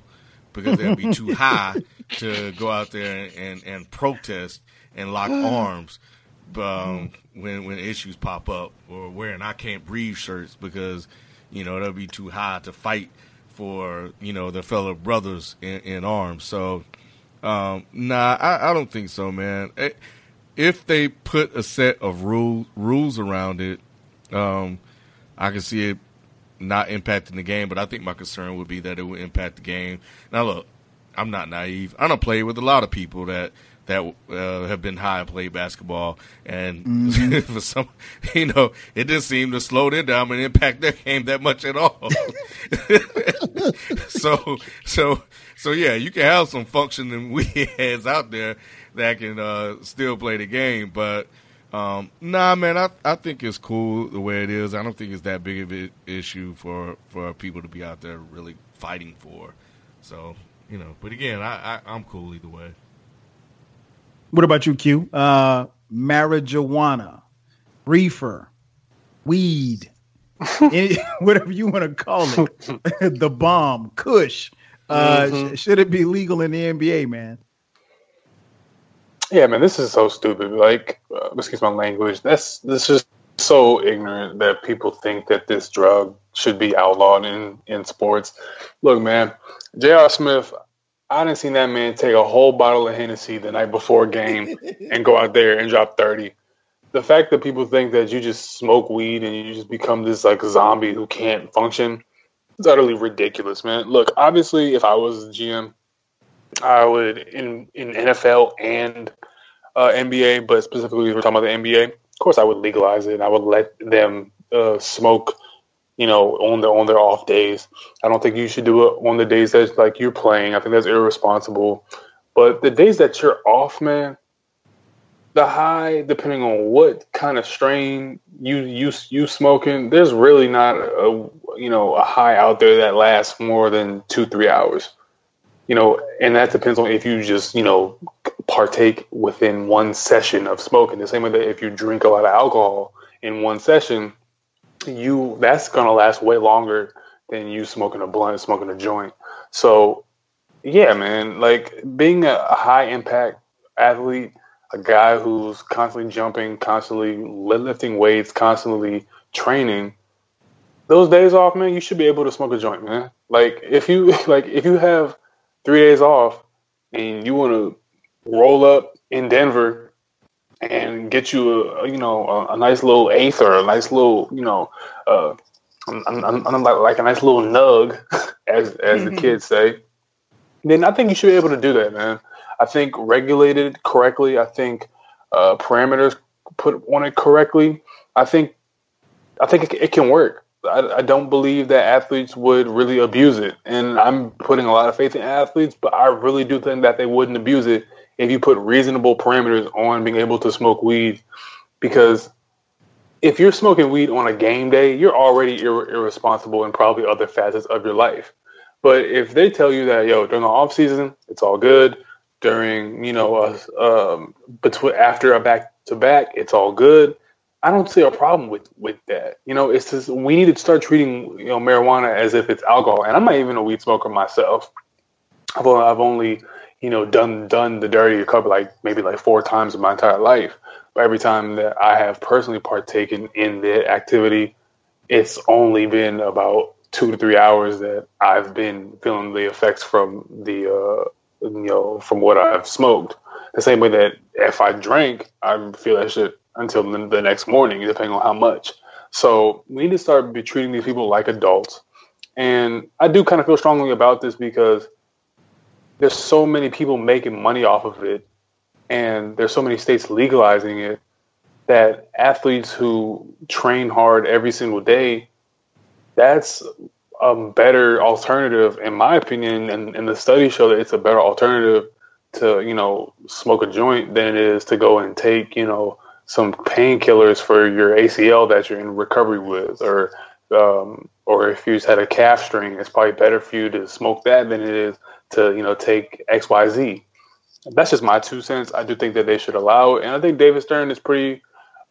because they'll be too high to go out there and, and, and protest and lock arms um, when, when issues pop up, or wearing I Can't Breathe shirts because, you know, they'll be too high to fight for, you know, their fellow brothers in, in arms. So Um, nah, I, I don't think so, man. If they put a set of rule, rules around it, um, I can see it not impacting the game, but I think my concern would be that it would impact the game. Now, look, I'm not naive. I don't play with a lot of people that that uh, have been high and played basketball, and mm-hmm. for some, you know, it didn't seem to slow them down and impact their game that much at all. so, so, so yeah, you can have some functioning weirdos out there that can uh, still play the game, but um, nah, man, I I think it's cool the way it is. I don't think it's that big of an issue for for people to be out there really fighting for. So, you know, but again, I, I I'm cool either way. What about you, Q? Uh, marijuana, reefer, weed, any, whatever you want to call it, the bomb, kush. Uh, mm-hmm. sh- should it be legal in the N B A, man? Yeah, man, this is so stupid. Like, uh, excuse my language. That's this is so ignorant that people think that this drug should be outlawed in, in sports. Look, man, J R. Smith, I done seen that man take a whole bottle of Hennessy the night before a game and go out there and drop thirty. The fact that people think that you just smoke weed and you just become this like zombie who can't function is utterly ridiculous, man. Look, obviously, if I was a G M, I would in, in N F L and uh, N B A, but specifically we're talking about the N B A, of course I would legalize it and I would let them uh, smoke, you know, on their on their off days. I don't think you should do it on the days that like you're playing. I think that's irresponsible. But the days that you're off, man, the high, depending on what kind of strain you you you smoking, there's really not a you know a high out there that lasts more than two three hours. You know, and that depends on if you just you know partake within one session of smoking. The same way that if you drink a lot of alcohol in one session, you that's gonna last way longer than you smoking a blunt, smoking a joint. So, yeah, man, like being a high impact athlete, a guy who's constantly jumping, constantly lifting weights, constantly training. Those days off, man, you should be able to smoke a joint, man. Like if you like if you have three days off and you want to roll up in Denver and get you a you know a, a nice little eighth or a nice little you know uh I'm, I'm, I'm like, like a nice little nug as as mm-hmm. the kids say. Then I think you should be able to do that, man. I think regulated correctly. I think uh, parameters put on it correctly. I think I think it, it can work. I, I don't believe that athletes would really abuse it, and I'm putting a lot of faith in athletes, but I really do think that they wouldn't abuse it if you put reasonable parameters on being able to smoke weed. Because if you're smoking weed on a game day, you're already ir- irresponsible in probably other facets of your life. But if they tell you that, yo, during the off season, it's all good. During, you know, uh, um, between after a back to back, it's all good. I don't see a problem with, with that. You know, it's just we need to start treating you know marijuana as if it's alcohol. And I'm not even a weed smoker myself. I've only, I've only you know, done done the dirty a couple, like maybe like four times in my entire life. But every time that I have personally partaken in the activity, it's only been about two to three hours that I've been feeling the effects from the, uh, you know, from what I've smoked. The same way that if I drank, I feel that shit until the next morning, depending on how much. So we need to start be treating these people like adults. And I do kind of feel strongly about this because there's so many people making money off of it, and there's so many states legalizing it that athletes who train hard every single day, that's a better alternative, in my opinion, and, and the studies show that it's a better alternative to, you know, smoke a joint than it is to go and take, you know, some painkillers for your A C L that you're in recovery with, or um, or if you just had a calf strain, it's probably better for you to smoke that than it is to, you know, take X Y Z. That's just my two cents. I do think that they should allow it. And I think David Stern is pretty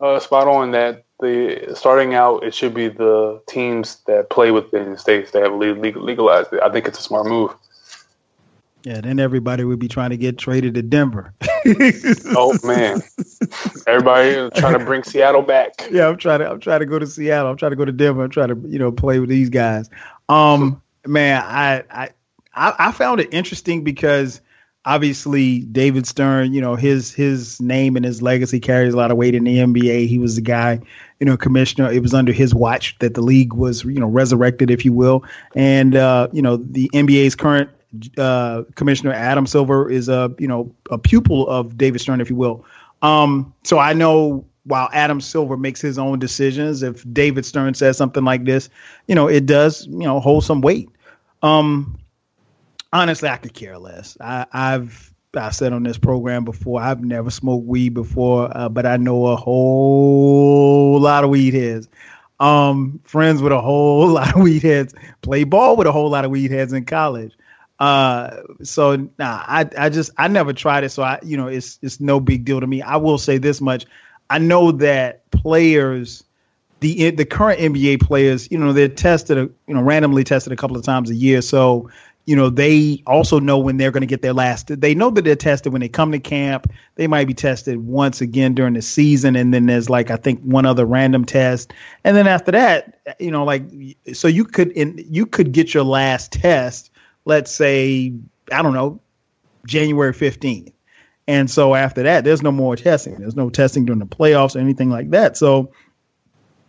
uh, spot on that the starting out, it should be the teams that play within the states that have legalized it. I think it's a smart move. Yeah, then everybody would be trying to get traded to Denver. Oh man, everybody trying to bring Seattle back. Yeah, I'm trying to. I'm trying to go to Seattle. I'm trying to go to Denver. I'm trying to, you know, play with these guys. Um, man, I, I, I found it interesting because obviously David Stern, you know, his his name and his legacy carries a lot of weight in the N B A. He was the guy, you know, commissioner. It was under his watch that the league was, you know, resurrected, if you will. And, uh, you know, the N B A's current uh, commissioner, Adam Silver, is a, you know, a pupil of David Stern, if you will. Um, so I know while Adam Silver makes his own decisions, if David Stern says something like this, you know, it does, you know, hold some weight. Um, honestly, I could care less. I, I've I said on this program before, I've never smoked weed before, uh, but I know a whole lot of weed heads. Um, friends with a whole lot of weed heads, play ball with a whole lot of weed heads in college. Uh, so nah, I, I just, I never tried it. So I, you know, it's, it's no big deal to me. I will say this much. I know that players, the, the current N B A players, you know, they're tested, you know, randomly tested a couple of times a year. So, you know, they also know when they're going to get their last, they know that they're tested when they come to camp. They might be tested once again during the season. And then there's like, I think one other random test. And then after that, you know, like, so you could, in, you could get your last test, let's say, I don't know, January fifteenth. And so after that, there's no more testing. There's no testing during the playoffs or anything like that. So,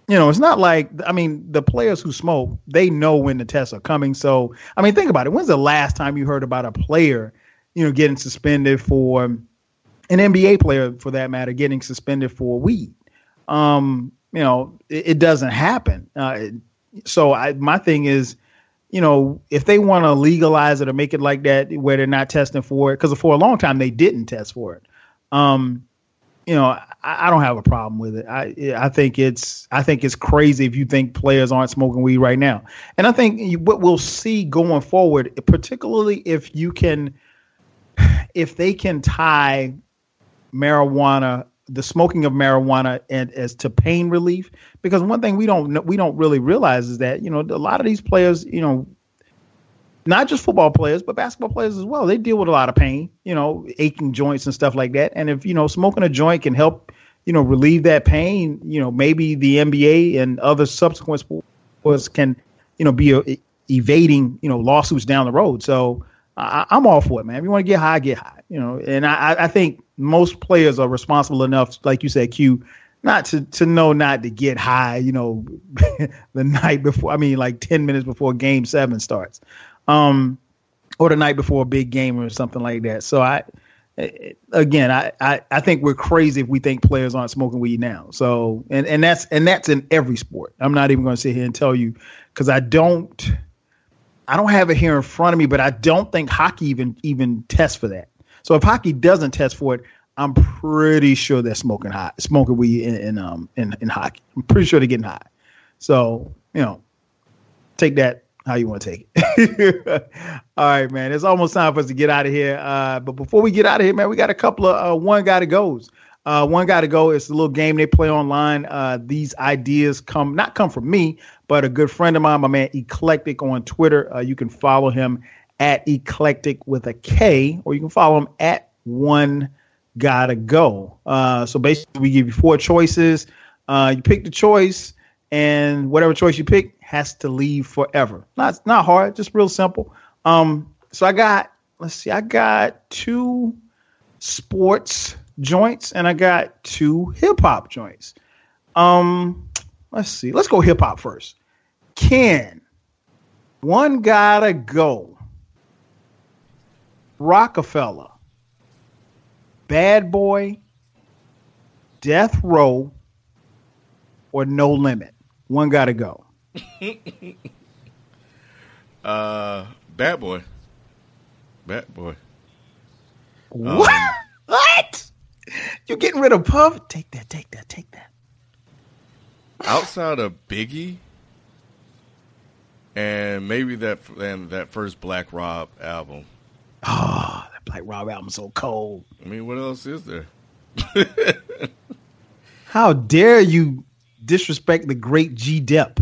you know, it's not like, I mean, the players who smoke, they know when the tests are coming. So, I mean, think about it. When's the last time you heard about a player, you know, getting suspended for, an N B A player for that matter, getting suspended for weed? Um, you know, it, it doesn't happen. Uh, so I, my thing is, you know, if they want to legalize it or make it like that where they're not testing for it, because for a long time they didn't test for it. Um, you know, I, I don't have a problem with it. I I think it's I think it's crazy if you think players aren't smoking weed right now. And I think you, what we'll see going forward, particularly if you can, if they can tie marijuana, the smoking of marijuana and as to pain relief, because one thing we don't we don't really realize is that, you know, a lot of these players, you know, not just football players, but basketball players as well. They deal with a lot of pain, you know, aching joints and stuff like that. And if, you know, smoking a joint can help, you know, relieve that pain, you know, maybe the N B A and other subsequent sports can, you know, be a, evading, you know, lawsuits down the road. So I, I'm all for it, man. If you want to get high, get high, you know, and I, I think most players are responsible enough, like you said, Q, not to, to know not to get high, you know, the night before. I mean, like ten minutes before game seven starts, um, or the night before a big game or something like that. So, I, again, I, I, I think we're crazy if we think players aren't smoking weed now. So, and, and that's and that's in every sport. I'm not even going to sit here and tell you, because I don't I don't have it here in front of me, but I don't think hockey even even tests for that. So if hockey doesn't test for it, I'm pretty sure they're smoking hot, smoking weed in, in um in, in hockey. I'm pretty sure they're getting high. So, you know, take that how you want to take it. All right, man. It's almost time for us to get out of here. Uh, but before we get out of here, man, we got a couple of uh, one guy to goes. Uh, one guy to go. It's a little game they play online. Uh, these ideas come not come from me, but a good friend of mine, my man Eclectic on Twitter. Uh, you can follow him at Eclectic with a K, or you can follow him at One Gotta Go. Uh, so basically we give you four choices. Uh, you pick the choice, and whatever choice you pick has to leave forever. Not, not hard, just real simple. Um, so I got, let's see, I got two sports joints and I got two hip hop joints. Um, let's see, let's go hip hop first. Can One Gotta Go, Rockefeller, Bad Boy, Death Row, or No Limit? One Gotta Go. uh, Bad Boy. Bad Boy. What? Um, what? You're getting rid of Puff? Take that, take that, take that. Outside of Biggie and maybe that and that first Black Rob album. Oh, that Black Rob album's so cold. I mean, what else is there? How dare you disrespect the great G Dep?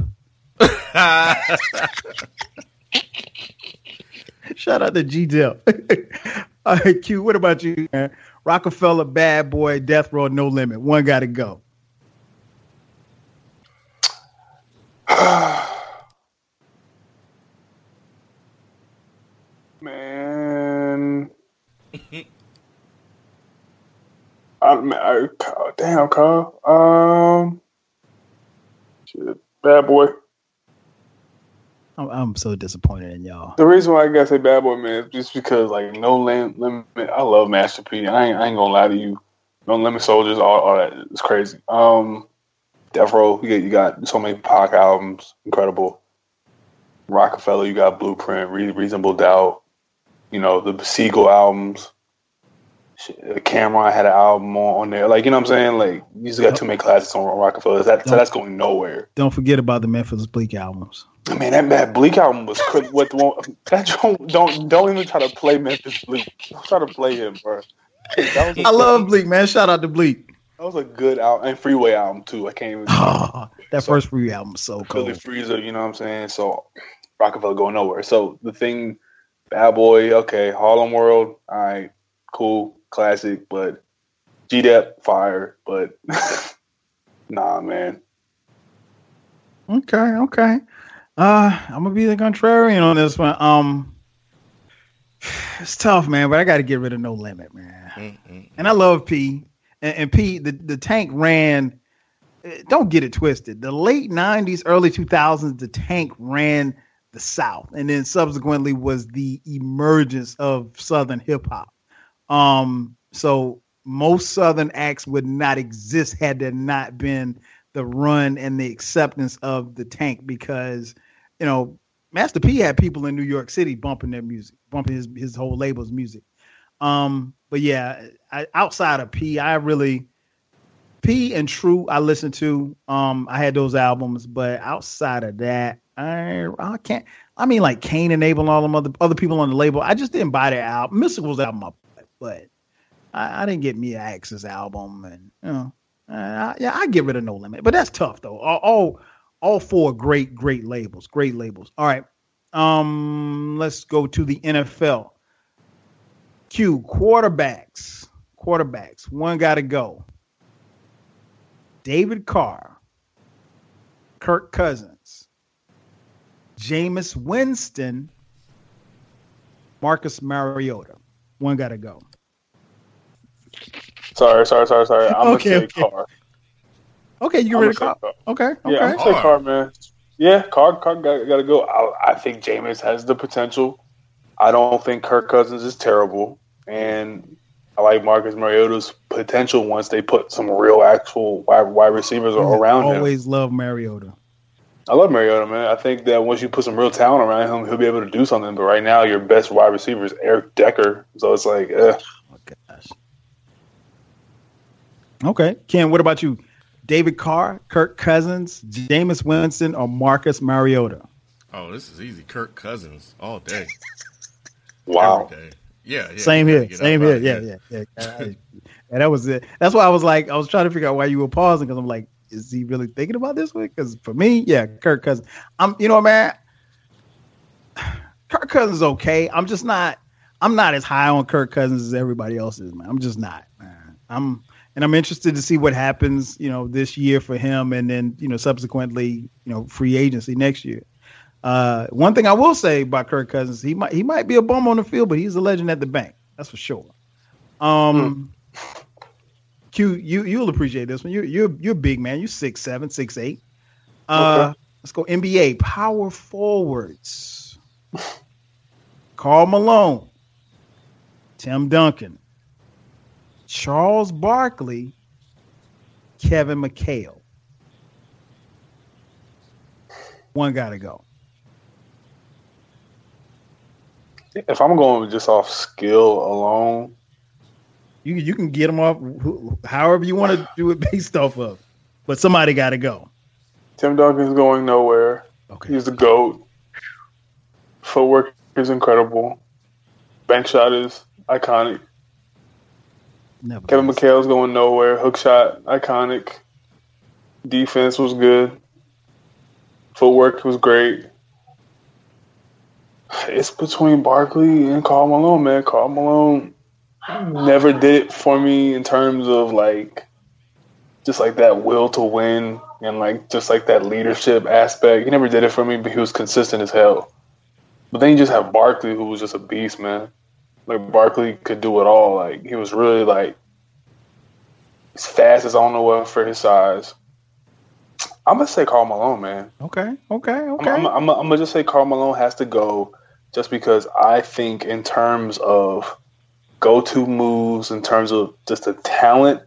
Shout out to G Dep. All right, Q, what about you, man? Rockefeller, Bad Boy, Death Row, No Limit. One Gotta Go. Man. He, I'm, I, damn, Kyle. Um, shit, bad boy. I'm, I'm so disappointed in y'all. The reason why I gotta say bad boy, man, is just because like No Limit. I love Master P. I ain't, I ain't gonna lie to you. No Limit Soldiers, all, all that. It's crazy. Um, Death Row, you got, you got so many Pac albums, incredible. Rockefeller, you got Blueprint, Re- Reasonable Doubt. You know, the Seagull albums. Cameron had an album on, on there. Like, you know what I'm saying? Like, you just got yep. too many classics on Rockefeller. That, so that's going nowhere. Don't forget about the Memphis Bleak albums. I mean, that, that Bleak album was good. What the one, that don't, don't, don't even try to play Memphis Bleak. Don't try to play him, bro. That was I love good. Bleak, man. Shout out to Bleak. That was a good album. And Freeway album, too. I can't even. Oh, that so, first Freeway album was so cool. Philly Freezer, you know what I'm saying? So, Rockefeller going nowhere. So, the thing, Bad Boy, okay. Harlem World, all right. Cool. Classic, but G-Dep, fire, but nah, man. Okay, okay. Uh, I'm gonna be the contrarian on this one. Um, it's tough, man, but I got to get rid of No Limit, man. Mm-hmm. And I love P. And, and P, the, the Tank ran. Don't get it twisted. The late nineties, early two thousands, the Tank ran the South, and then subsequently was the emergence of Southern hip hop. Um, so most Southern acts would not exist had there not been the run and the acceptance of the Tank, because, you know, Master P had people in New York City bumping their music, bumping his, his whole label's music. Um, but yeah, I, outside of P, I really, P and True, I listened to, um, I had those albums, but outside of that, I, I can't, I mean, like Kane and Abel and all them other, other people on the label. I just didn't buy their album. Mystical's album up. But I, I didn't get Mia X's album, and you know, I, yeah, I get rid of No Limit. But that's tough, though. All, all, all four great, great labels, great labels. All right, um, let's go to the N F L. Q quarterbacks, quarterbacks. One got to go. David Carr, Kirk Cousins, Jameis Winston, Marcus Mariota. One got to go. Sorry, sorry, sorry, sorry. I'm okay, going to say okay. Carr. Okay, you ready to Carr? Carr. Okay, okay. Yeah, I'm going to say Carr, man. Yeah, Carr, Carr got to go. I, I think Jameis has the potential. I don't think Kirk Cousins is terrible. And I like Marcus Mariota's potential once they put some real actual wide, wide receivers around him. I always love Mariota. I love Mariota, man. I think that once you put some real talent around him, he'll be able to do something. But right now, your best wide receiver is Eric Decker. So it's like, ugh. Oh, gosh. Okay. Ken, what about you? David Carr, Kirk Cousins, Jameis Winston, or Marcus Mariota? Oh, this is easy. Kirk Cousins all day. Wow. Every day. Yeah, yeah. Same here. Same here. Yeah, yeah, yeah, yeah. And that was it. That's why I was like, I was trying to figure out why you were pausing, because I'm like, is he really thinking about this one? Because for me, yeah, Kirk Cousins. I'm, you know, man, Kirk Cousins okay. I'm just not. I'm not as high on Kirk Cousins as everybody else is, man. I'm just not, man. I'm, and I'm interested to see what happens, you know, this year for him, and then, you know, subsequently, you know, free agency next year. Uh, one thing I will say about Kirk Cousins, he might he might be a bum on the field, but he's a legend at the bank. That's for sure. Um. Hmm. Q, you you'll appreciate this one. You're you're you're big, man. You're six seven, six eight. Uh, okay. Let's go N B A power forwards. Karl Malone, Tim Duncan, Charles Barkley, Kevin McHale. One gotta go. If I'm going just off skill alone. You you can get them off however you want to do it based off of, but somebody got to go. Tim Duncan's going nowhere. Okay. He's the GOAT. Footwork is incredible. Bank shot is iconic. Never Kevin was. McHale's going nowhere. Hook shot, iconic. Defense was good. Footwork was great. It's between Barkley and Karl Malone, man. Karl Malone never did it for me in terms of like just like that will to win and like just like that leadership aspect. He never did it for me, but he was consistent as hell. But then you just have Barkley, who was just a beast, man. Like, Barkley could do it all. Like, he was really, like, as fast as on the way for his size. I'm going to say Karl Malone, man. Okay, okay, okay. I'm, I'm, I'm, I'm going to just say Karl Malone has to go just because I think in terms of go-to moves, in terms of just the talent,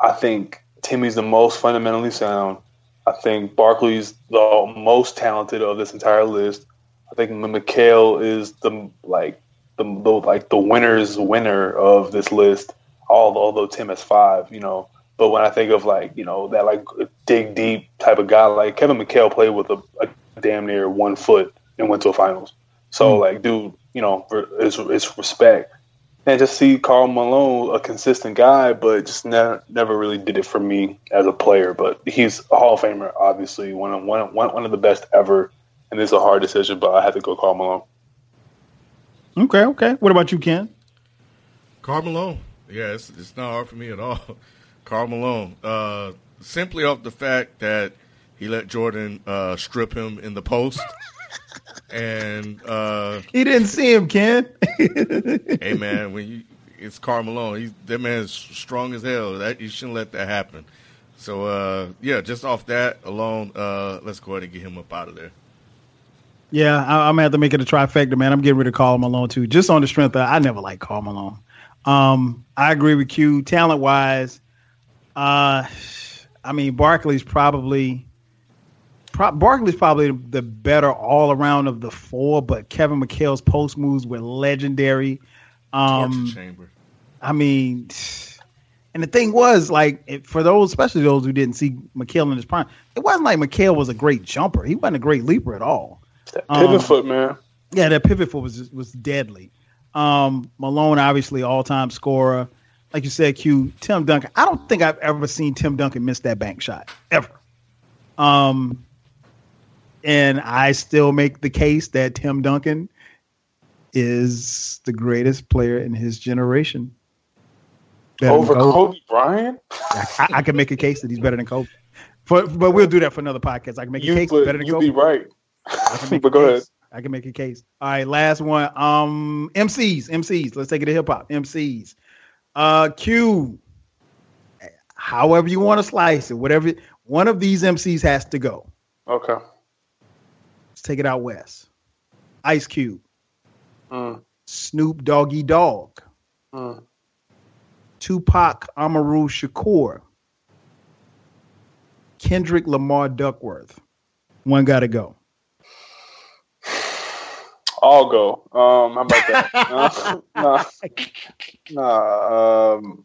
I think Timmy's the most fundamentally sound. I think Barkley's the most talented of this entire list. I think Mikal is the like the, the like the winner's winner of this list. Although, although Tim has five, you know. But when I think of like you know that like dig deep type of guy, like Kevin Mikal played with a, a damn near one foot and went to a finals. So mm. like, dude, you know, it's, it's respect. And just see Karl Malone, a consistent guy, but just never never really did it for me as a player. But he's a Hall of Famer, obviously, one of one one of the best ever. And this is a hard decision, but I have to go Karl Malone. Okay, okay. What about you, Ken? Karl Malone. Yeah, it's, it's not hard for me at all. Karl Malone. Uh, simply off the fact that he let Jordan uh, strip him in the post. And uh, he didn't see him, Ken. Hey man, when you it's Karl Malone, he's that man's strong as hell. That you shouldn't let that happen. So uh, yeah, just off that alone, uh, let's go ahead and get him up out of there. Yeah, I, I'm gonna have to make it a trifecta, man. I'm getting rid of Karl Malone too, just on the strength of I never liked Karl Malone. Um, I agree with you, talent wise. Uh, I mean, Barkley's probably. Barkley's probably the better all around of the four, but Kevin McHale's post moves were legendary. Um, chamber. I mean, and the thing was, like, it, for those, especially those who didn't see McHale in his prime, it wasn't like McHale was a great jumper. He wasn't a great leaper at all. That pivot um, foot, man. Yeah, that pivot foot was was deadly. Um, Malone, obviously, all time scorer. Like you said, Q, Tim Duncan. I don't think I've ever seen Tim Duncan miss that bank shot ever. Um. And I still make the case that Tim Duncan is the greatest player in his generation. Better Over Kobe. Kobe Bryant? I, I can make a case that he's better than Kobe. For, but we'll do that for another podcast. I can make you, a case better than you'd Kobe. You'd be right. I can make but a go case. ahead. I can make a case. All right, last one. Um, M Cs. M Cs. Let's take it to hip-hop. M Cs. Uh, Q, however you want to slice it, whatever. One of these M Cs has to go. Okay. Take it out west. Ice Cube. Mm. Snoop Doggy Dogg. Mm. Tupac Amaru Shakur. Kendrick Lamar Duckworth. One gotta go. I'll go. Um, how about that? nah, nah. Um,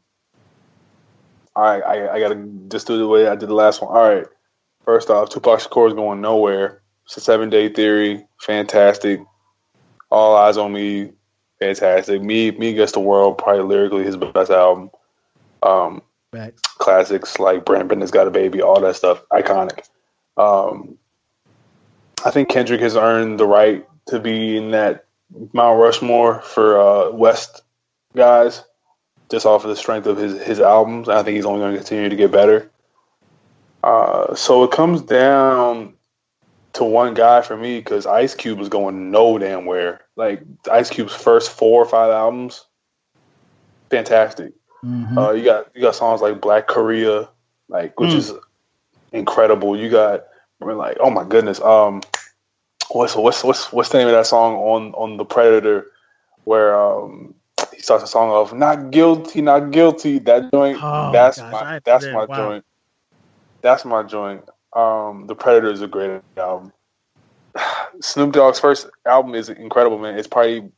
all right, I, I gotta just do the way I did the last one. All right. First off, Tupac Shakur is going nowhere. It's a seven-day theory. Fantastic. All Eyes on Me. Fantastic. Me Me Against the World, probably lyrically his best album. Um, classics like Brand Bender's Got a Baby, all that stuff. Iconic. Um, I think Kendrick has earned the right to be in that Mount Rushmore for uh, West guys, just off of the strength of his, his albums. I think he's only going to continue to get better. Uh, so it comes down to one guy for me, because Ice Cube was going no damn where. Like, Ice Cube's first four or five albums, fantastic. Mm-hmm. Uh, you got you got songs like Black Korea, like which mm. is incredible. You got I mean, like oh my goodness, um, what's what's what's what's the name of that song on on The Predator where um he starts a song of Not Guilty, Not Guilty. That joint, oh, that's gosh, my that's my wow. joint, that's my joint. Um, The Predator is a great album. Snoop Dogg's first album is incredible, man. It's probably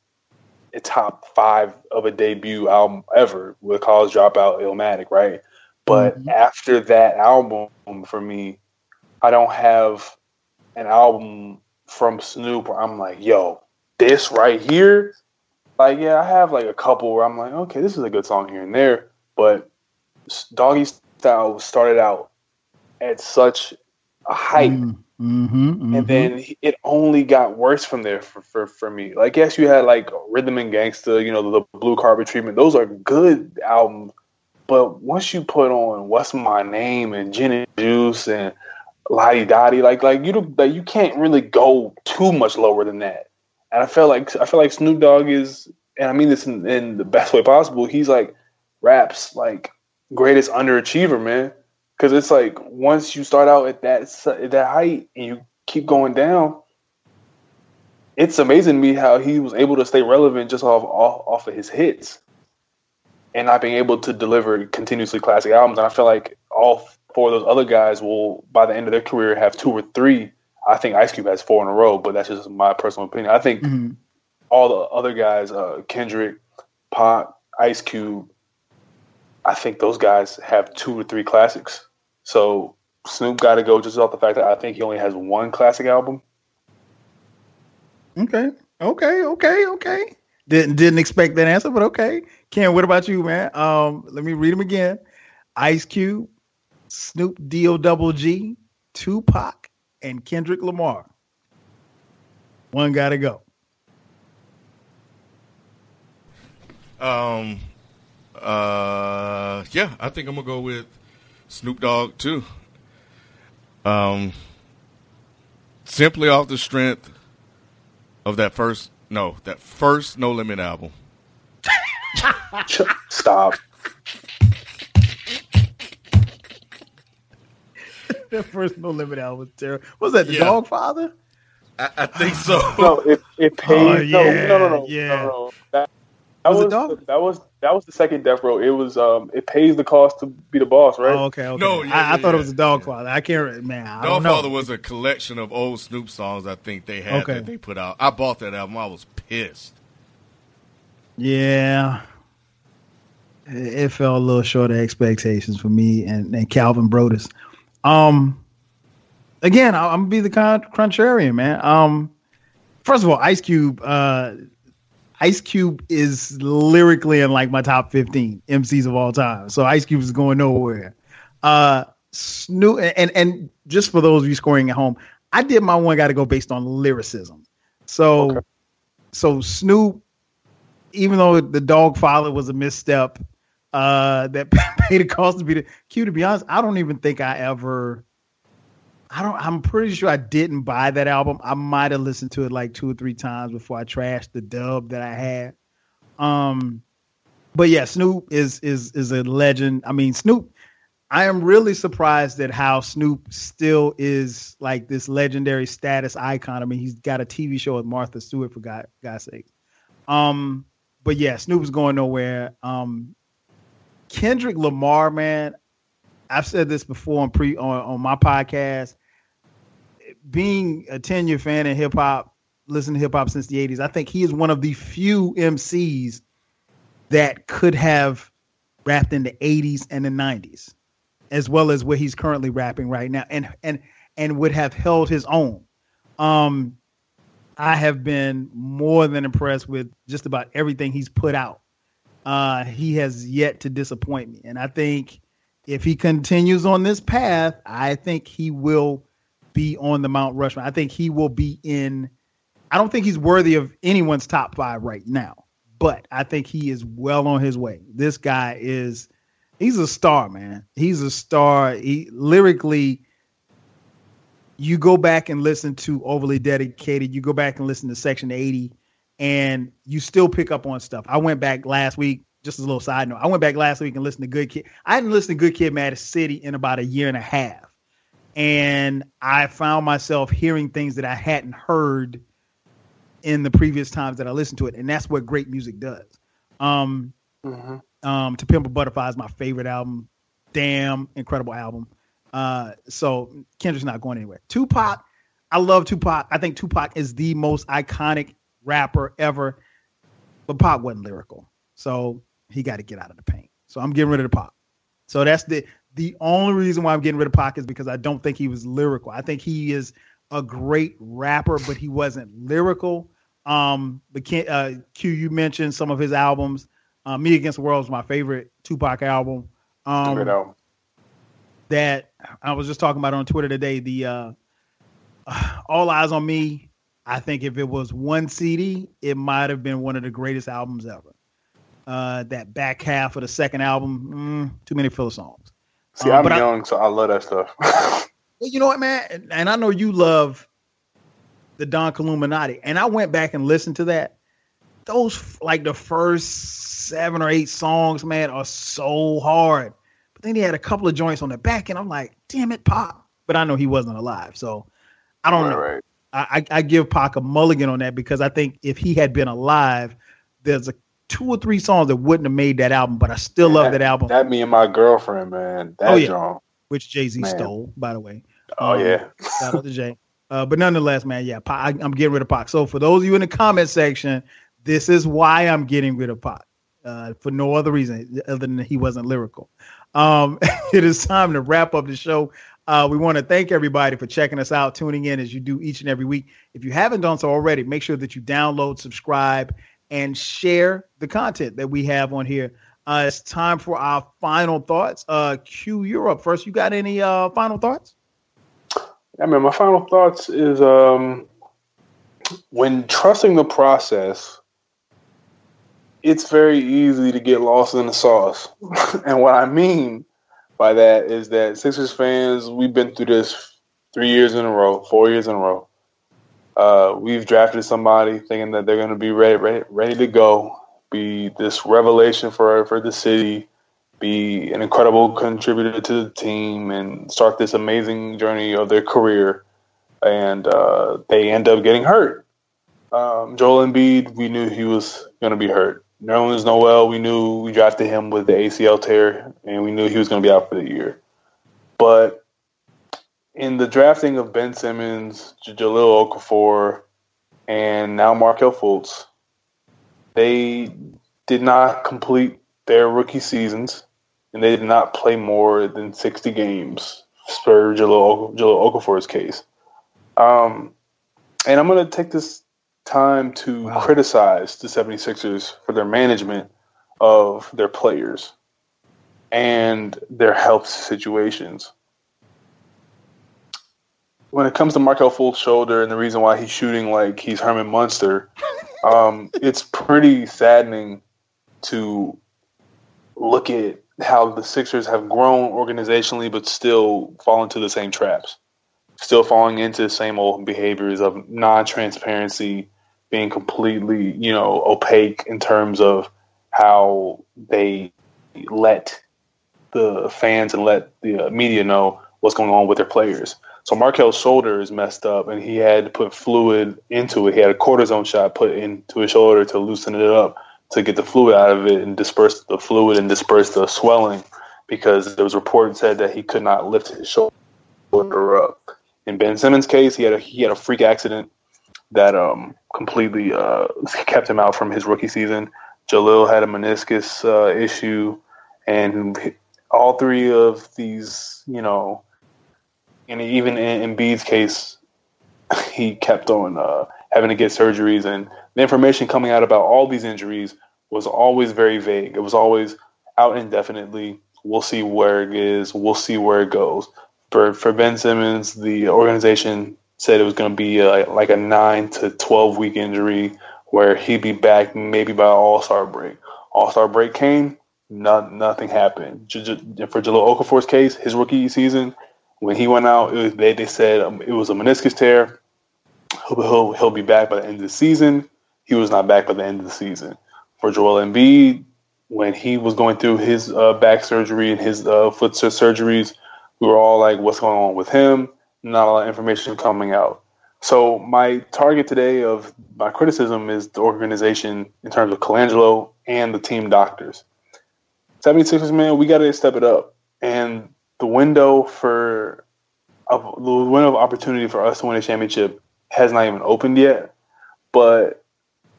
a top five of a debut album ever with College Dropout, Illmatic, right? But mm-hmm. after that album, for me, I don't have an album from Snoop where I'm like, yo, this right here? Like, yeah, I have like a couple where I'm like, okay, this is a good song here and there. But Doggy Style started out at such a hype, mm-hmm, mm-hmm. and then it only got worse from there for, for, for me. Like, yes, you had like Rhythm and Gangsta, you know, the, the Blue Carpet Treatment. Those are good albums, but once you put on What's My Name and Gin and Juice and Lottie Dottie, like like you like you can't really go too much lower than that. And I feel like I feel like Snoop Dogg is and I mean this in, in the best way possible, he's like Rap's like greatest underachiever, man. Because it's like once you start out at that at that height and you keep going down, it's amazing to me how he was able to stay relevant just off off, off of his hits and not being able to deliver continuously classic albums. And I feel like all four of those other guys will, by the end of their career, have two or three. I think Ice Cube has four in a row, but that's just my personal opinion. I think mm-hmm. all the other guys, uh, Kendrick, Pac, Ice Cube, I think those guys have two or three classics. So Snoop got to go just off the fact that I think he only has one classic album. Okay, okay, okay, okay. Didn't didn't expect that answer, but okay. Ken, what about you, man? Um, let me read them again. Ice Cube, Snoop D O G G, Tupac, and Kendrick Lamar. One gotta go. Um, uh, yeah, I think I'm gonna go with Snoop Dogg too. Um, simply off the strength of that first, no, that first No Limit album. Stop. That first No Limit album was terrible. Was that the yeah. Dog Father? I, I think so. No, it, it paid. Oh, yeah, no, no, no, no, yeah. no, no. That, that was, was the, that was that was the second Death Row. It was um, it pays the cost to be the boss, right? Oh, okay, okay. No, yeah, I, yeah, I thought yeah, it was the Dog yeah. Father. I can't, man. I Dog don't know. Father was a collection of old Snoop songs. I think they had okay. that they put out. I bought that album. I was pissed. Yeah. It fell a little short of expectations for me and, and Calvin Brodus. Um, again, I'm gonna be the con- contrarian, man. Um, first of all, Ice Cube, uh, Ice Cube is lyrically in like my top fifteen M Cs of all time. So Ice Cube is going nowhere. Uh, Snoop, and, and just for those of you scoring at home, I did my one gotta go based on lyricism. So, okay. so Snoop, even though the Dog Father was a misstep, Uh, that paid a cost to be the Q. To be honest, I don't even think I ever. I don't. I'm pretty sure I didn't buy that album. I might have listened to it like two or three times before I trashed the dub that I had. Um, but yeah, Snoop is is is a legend. I mean, Snoop. I am really surprised at how Snoop still is like this legendary status icon. I mean, he's got a T V show with Martha Stewart for God, God's sake. Um, but yeah, Snoop's going nowhere. Um. Kendrick Lamar, man, I've said this before on pre on, on my podcast. Being a ten-year fan in hip hop, listening to hip hop since the eighties, I think he is one of the few M Cs that could have rapped in the eighties and the nineties, as well as where he's currently rapping right now, and and and would have held his own. Um, I have been more than impressed with just about everything he's put out. Uh, he has yet to disappoint me. And I think if he continues on this path, I think he will be on the Mount Rushmore. I think he will be in, I don't think he's worthy of anyone's top five right now, but I think he is well on his way. This guy is, he's a star, man. He's a star. He lyrically, you go back and listen to Overly Dedicated. You go back and listen to Section eighty. And you still pick up on stuff. I went back last week, just as a little side note. I went back last week and listened to Good Kid. I hadn't listened to Good Kid, Mad City in about a year and a half. And I found myself hearing things that I hadn't heard in the previous times that I listened to it. And that's what great music does. Um, mm-hmm. um, To Pimp a Butterfly is my favorite album. Damn, incredible album. Uh, so Kendrick's not going anywhere. Tupac, I love Tupac. I think Tupac is the most iconic rapper ever, but Pop wasn't lyrical, so he got to get out of the paint. So I'm getting rid of the Pop. So that's the the only reason why I'm getting rid of Pop is because I don't think he was lyrical. I think he is a great rapper, but he wasn't lyrical. Um, but Ken, uh, Q, you mentioned some of his albums. Uh, Me Against the World is my favorite Tupac album. Um, great album. That I was just talking about on Twitter today. The uh, uh, All Eyes on Me. I think if it was one C D, it might have been one of the greatest albums ever. Uh, that back half of the second album, mm, too many filler songs. See, um, I'm young, I, so I love that stuff. Well, you know what, man? And, and I know you love the Don Columinati. And I went back and listened to that. those, like, the first seven or eight songs, man, are so hard. But then he had a couple of joints on the back, and I'm like, damn it, Pop. But I know he wasn't alive, so I don't All know. Right. I, I give Pac a mulligan on that, because I think if he had been alive, there's a two or three songs that wouldn't have made that album, but I still man, love that, that album. That Me and My Girlfriend, man. That oh, yeah. Song. Which Jay-Z man. stole, by the way. Oh, um, yeah. Shout out to Jay. Uh, but nonetheless, man, yeah, Pac, I, I'm getting rid of Pac. So for those of you in the comment section, this is why I'm getting rid of Pac. Uh, for no other reason other than he wasn't lyrical. Um, it is time to wrap up the show. Uh, we want to thank everybody for checking us out, tuning in as you do each and every week. If you haven't done so already, make sure that you download, subscribe, and share the content that we have on here. Uh, it's time for our final thoughts. Uh, Q, you're up first. You got any uh, final thoughts? I mean, my final thoughts is um, when trusting the process, it's very easy to get lost in the sauce. And what I mean by that is that Sixers fans, we've been through this three years in a row, four years in a row. Uh, we've drafted somebody thinking that they're going to be ready, ready, ready to go, be this revelation for for the city, be an incredible contributor to the team, and start this amazing journey of their career. And uh, they end up getting hurt. Um, Joel Embiid, we knew he was going to be hurt. Nerlens Noel, we knew we drafted him with the A C L tear, and we knew he was going to be out for the year. But in the drafting of Ben Simmons, Jahlil Okafor, and now Markelle Fultz, they did not complete their rookie seasons, and they did not play more than sixty games for Jahlil Okafor's case. Um, and I'm going to take this time to wow. criticize the 76ers for their management of their players and their health situations. When it comes to Markelle Fultz's shoulder and the reason why he's shooting like he's Herman Munster, um, it's pretty saddening to look at how the Sixers have grown organizationally but still fall into the same traps, still falling into the same old behaviors of non-transparency, being completely, you know, opaque in terms of how they let the fans and let the media know what's going on with their players. So Markel's shoulder is messed up, and he had to put fluid into it. He had a cortisone shot put into his shoulder to loosen it up, to get the fluid out of it and disperse the fluid and disperse the swelling, because there was a report that said that he could not lift his shoulder up. In Ben Simmons' case, he had a he had a freak accident that um, completely uh, kept him out from his rookie season. Jahlil had a meniscus uh, issue, and all three of these, you know, and even in Embiid's case, he kept on uh, having to get surgeries, and the information coming out about all these injuries was always very vague. It was always out indefinitely. We'll see where it is. We'll see where it goes. For for Ben Simmons, the organization said it was going to be a, like a nine to twelve week injury where he'd be back maybe by All-Star break. All-Star break came, not, nothing happened. J- J- for Jahlil Okafor's case, his rookie season, when he went out, it was, they, they said um, it was a meniscus tear. He'll, he'll, he'll be back by the end of the season. He was not back by the end of the season. For Joel Embiid, when he was going through his uh, back surgery and his uh, foot surgeries, we were all like, what's going on with him? Not a lot of information coming out. So my target today of my criticism is the organization in terms of Colangelo and the team doctors. 76ers, man, we got to step it up. And the window for uh, the window of opportunity for us to win a championship has not even opened yet. But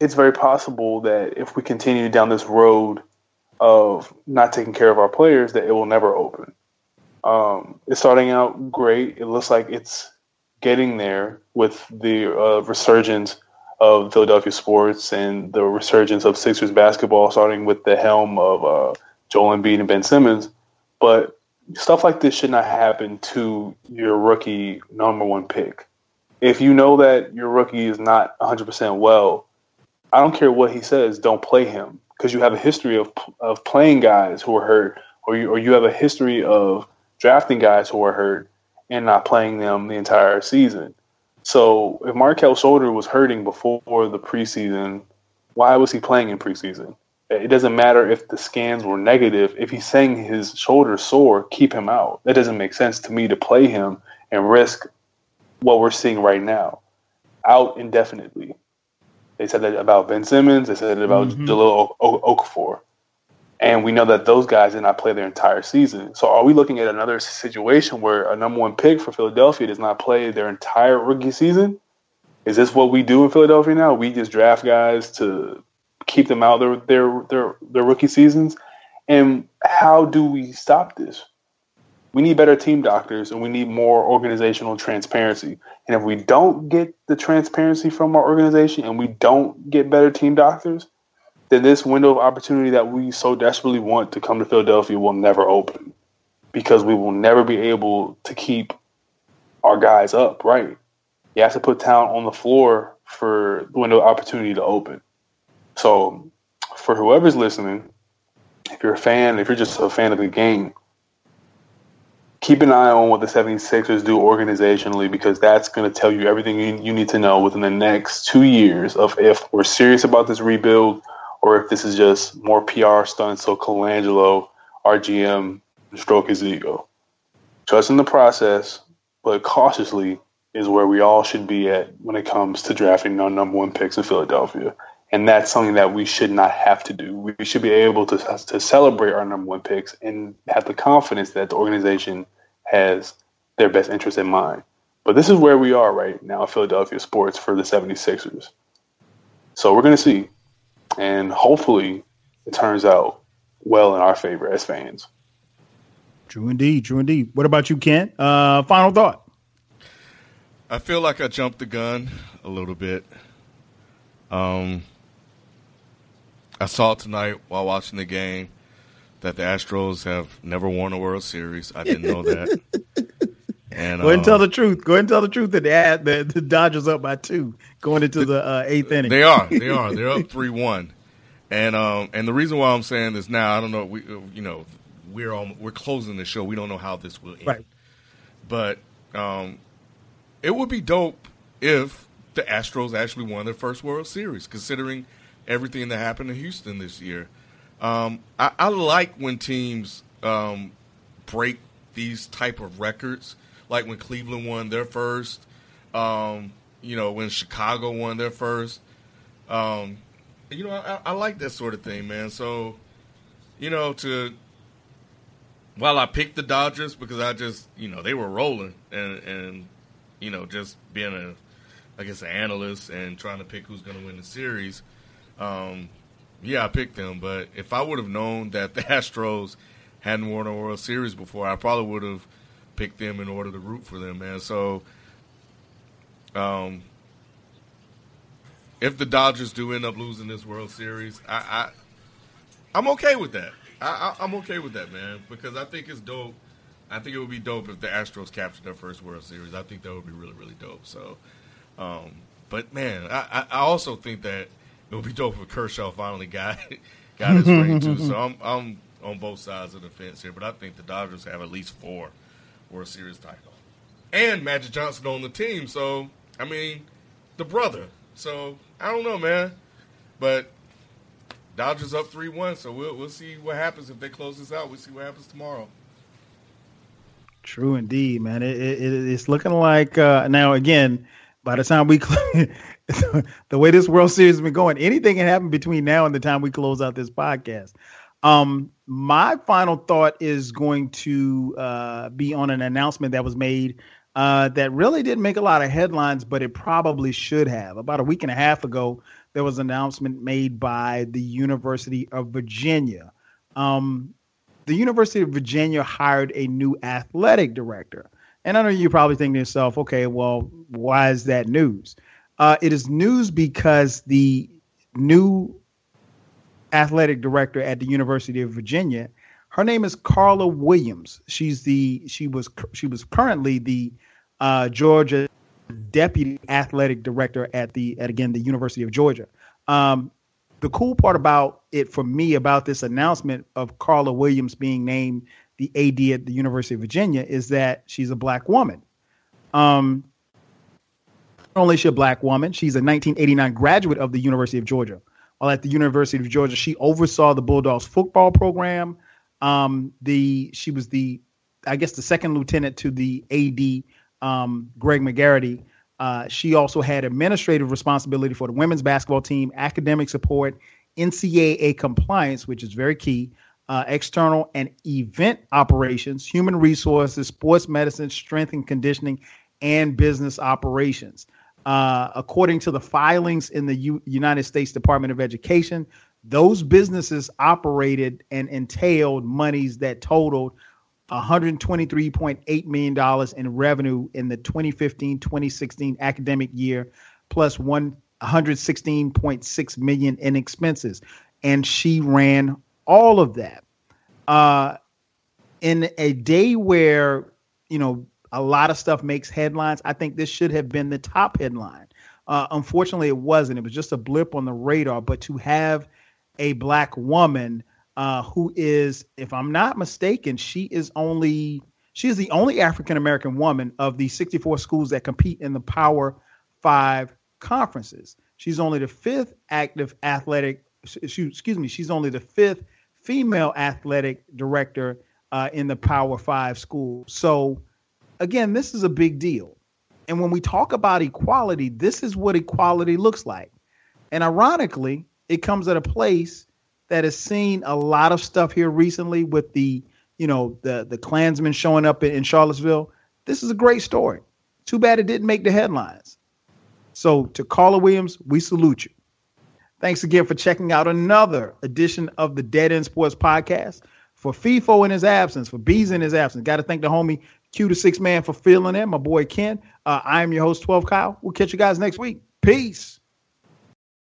it's very possible that if we continue down this road of not taking care of our players, that it will never open. Um, it's starting out great. It looks like it's getting there with the uh, resurgence of Philadelphia sports and the resurgence of Sixers basketball, starting with the helm of uh, Joel Embiid and Ben Simmons. But stuff like this should not happen to your rookie number one pick. If you know that your rookie is not one hundred percent well, I don't care what he says, don't play him, because you have a history of of playing guys who are hurt, or you, or you have a history of drafting guys who are hurt and not playing them the entire season. So if Markel's shoulder was hurting before the preseason, why was he playing in preseason? It doesn't matter if the scans were negative. If he's saying his shoulder's sore, keep him out. It doesn't make sense to me to play him and risk what we're seeing right now. Out indefinitely. They said that about Ben Simmons. They said that about mm-hmm. Jahlil o- o- Okafor. And we know that those guys did not play their entire season. So are we looking at another situation where a number one pick for Philadelphia does not play their entire rookie season? Is this what we do in Philadelphia now? We just draft guys to keep them out of their their, their, their rookie seasons? And how do we stop this? We need better team doctors, and we need more organizational transparency. And if we don't get the transparency from our organization and we don't get better team doctors, then this window of opportunity that we so desperately want to come to Philadelphia will never open, because we will never be able to keep our guys up, right? You have to put talent on the floor for the window of opportunity to open. So for whoever's listening, if you're a fan, if you're just a fan of the game, keep an eye on what the 76ers do organizationally, because that's going to tell you everything you, you need to know within the next two years of if we're serious about this rebuild or if this is just more P R stunts so Colangelo, our G M, can stroke his ego. Trust in the process, but cautiously is where we all should be at when it comes to drafting our number one picks in Philadelphia. And that's something that we should not have to do. We should be able to to celebrate our number one picks and have the confidence that the organization has their best interest in mind. But this is where we are right now in Philadelphia sports for the 76ers. So we're going to see. And hopefully it turns out well in our favor as fans. True indeed. True indeed. What about you, Kent? Uh, final thought. I feel like I jumped the gun a little bit. Um. I saw tonight while watching the game that the Astros have never won a World Series. I didn't know that. And, Go ahead and uh, tell the truth. Go ahead and tell the truth that the, the Dodgers up by two going into the, the uh, eighth inning. They are. They are. They're up three one. And um, and the reason why I'm saying this now, I don't know. We you know we're all, we're closing the show. We don't know how this will end. Right. But um, it would be dope if the Astros actually won their first World Series, considering everything that happened in Houston this year. Um, I, I like when teams um, break these type of records, like when Cleveland won their first, um, you know, when Chicago won their first. Um, you know, I, I like that sort of thing, man. So, you know, to while I picked the Dodgers because I just, you know, they were rolling and, and you know, just being, a, I guess, an analyst and trying to pick who's going to win the series. Um, yeah, I picked them, but if I would have known that the Astros hadn't won a World Series before, I probably would have picked them in order to root for them, man. So, um, if the Dodgers do end up losing this World Series, I, I I'm okay with that. I, I, I'm okay with that, man, because I think it's dope. I think it would be dope if the Astros captured their first World Series. I think that would be really, really dope. So, um, but man, I, I also think that it would be dope if Kershaw finally got got his ring too. So I'm I'm on both sides of the fence here, but I think the Dodgers have at least four World Series titles, and Magic Johnson on the team. So I mean, the brother. So I don't know, man. But Dodgers up three one, so we'll we'll see what happens if they close this out. We'll see what happens tomorrow. True indeed, man. It, it it's looking like uh, now again. By the time we, the way this World Series has been going, anything can happen between now and the time we close out this podcast. Um, my final thought is going to uh, be on an announcement that was made uh, that really didn't make a lot of headlines, but it probably should have. About a week and a half ago, there was an announcement made by the University of Virginia. Um, the University of Virginia hired a new athletic director. And I know you're probably thinking to yourself, okay, well, why is that news? Uh, it is news because the new athletic director at the University of Virginia, her name is Carla Williams. She's the she was she was currently the uh, Georgia deputy athletic director at the at again the University of Georgia. Um, the cool part about it for me about this announcement of Carla Williams being named the A D at the University of Virginia is that she's a black woman. Um, not only is she a black woman, she's a nineteen eighty-nine graduate of the University of Georgia, while at the University of Georgia. She oversaw the Bulldogs football program. Um, the she was the, I guess, the second lieutenant to the A D, um, Greg McGarity. Uh, she also had administrative responsibility for the women's basketball team, academic support, N C double A compliance, which is very key, uh, external and event operations, human resources, sports medicine, strength and conditioning, and business operations. Uh, according to the filings in the U- United States Department of Education, those businesses operated and entailed monies that totaled one hundred twenty-three point eight million dollars in revenue in the twenty fifteen twenty sixteen academic year, plus one hundred sixteen point six million dollars in expenses. And she ran all of that. Uh, in a day where, you know, a lot of stuff makes headlines, I think this should have been the top headline. Uh, unfortunately, it wasn't. It was just a blip on the radar. But to have a black woman uh, who is, if I'm not mistaken, she is only she is the only African-American woman of the sixty-four schools that compete in the Power Five conferences. She's only the fifth active athletic. She, excuse me. She's only the fifth female athletic director uh, in the Power Five school. So, again, this is a big deal. And when we talk about equality, this is what equality looks like. And ironically, it comes at a place that has seen a lot of stuff here recently with the, you know, the, the Klansmen showing up in, in Charlottesville. This is a great story. Too bad it didn't make the headlines. So to Carla Williams, we salute you. Thanks again for checking out another edition of the Dead End Sports Podcast. For FIFO in his absence, for Bees in his absence, got to thank the homie Q the Six Man for filling in, my boy Ken. Uh, I am your host, twelve Kyle. We'll catch you guys next week. Peace.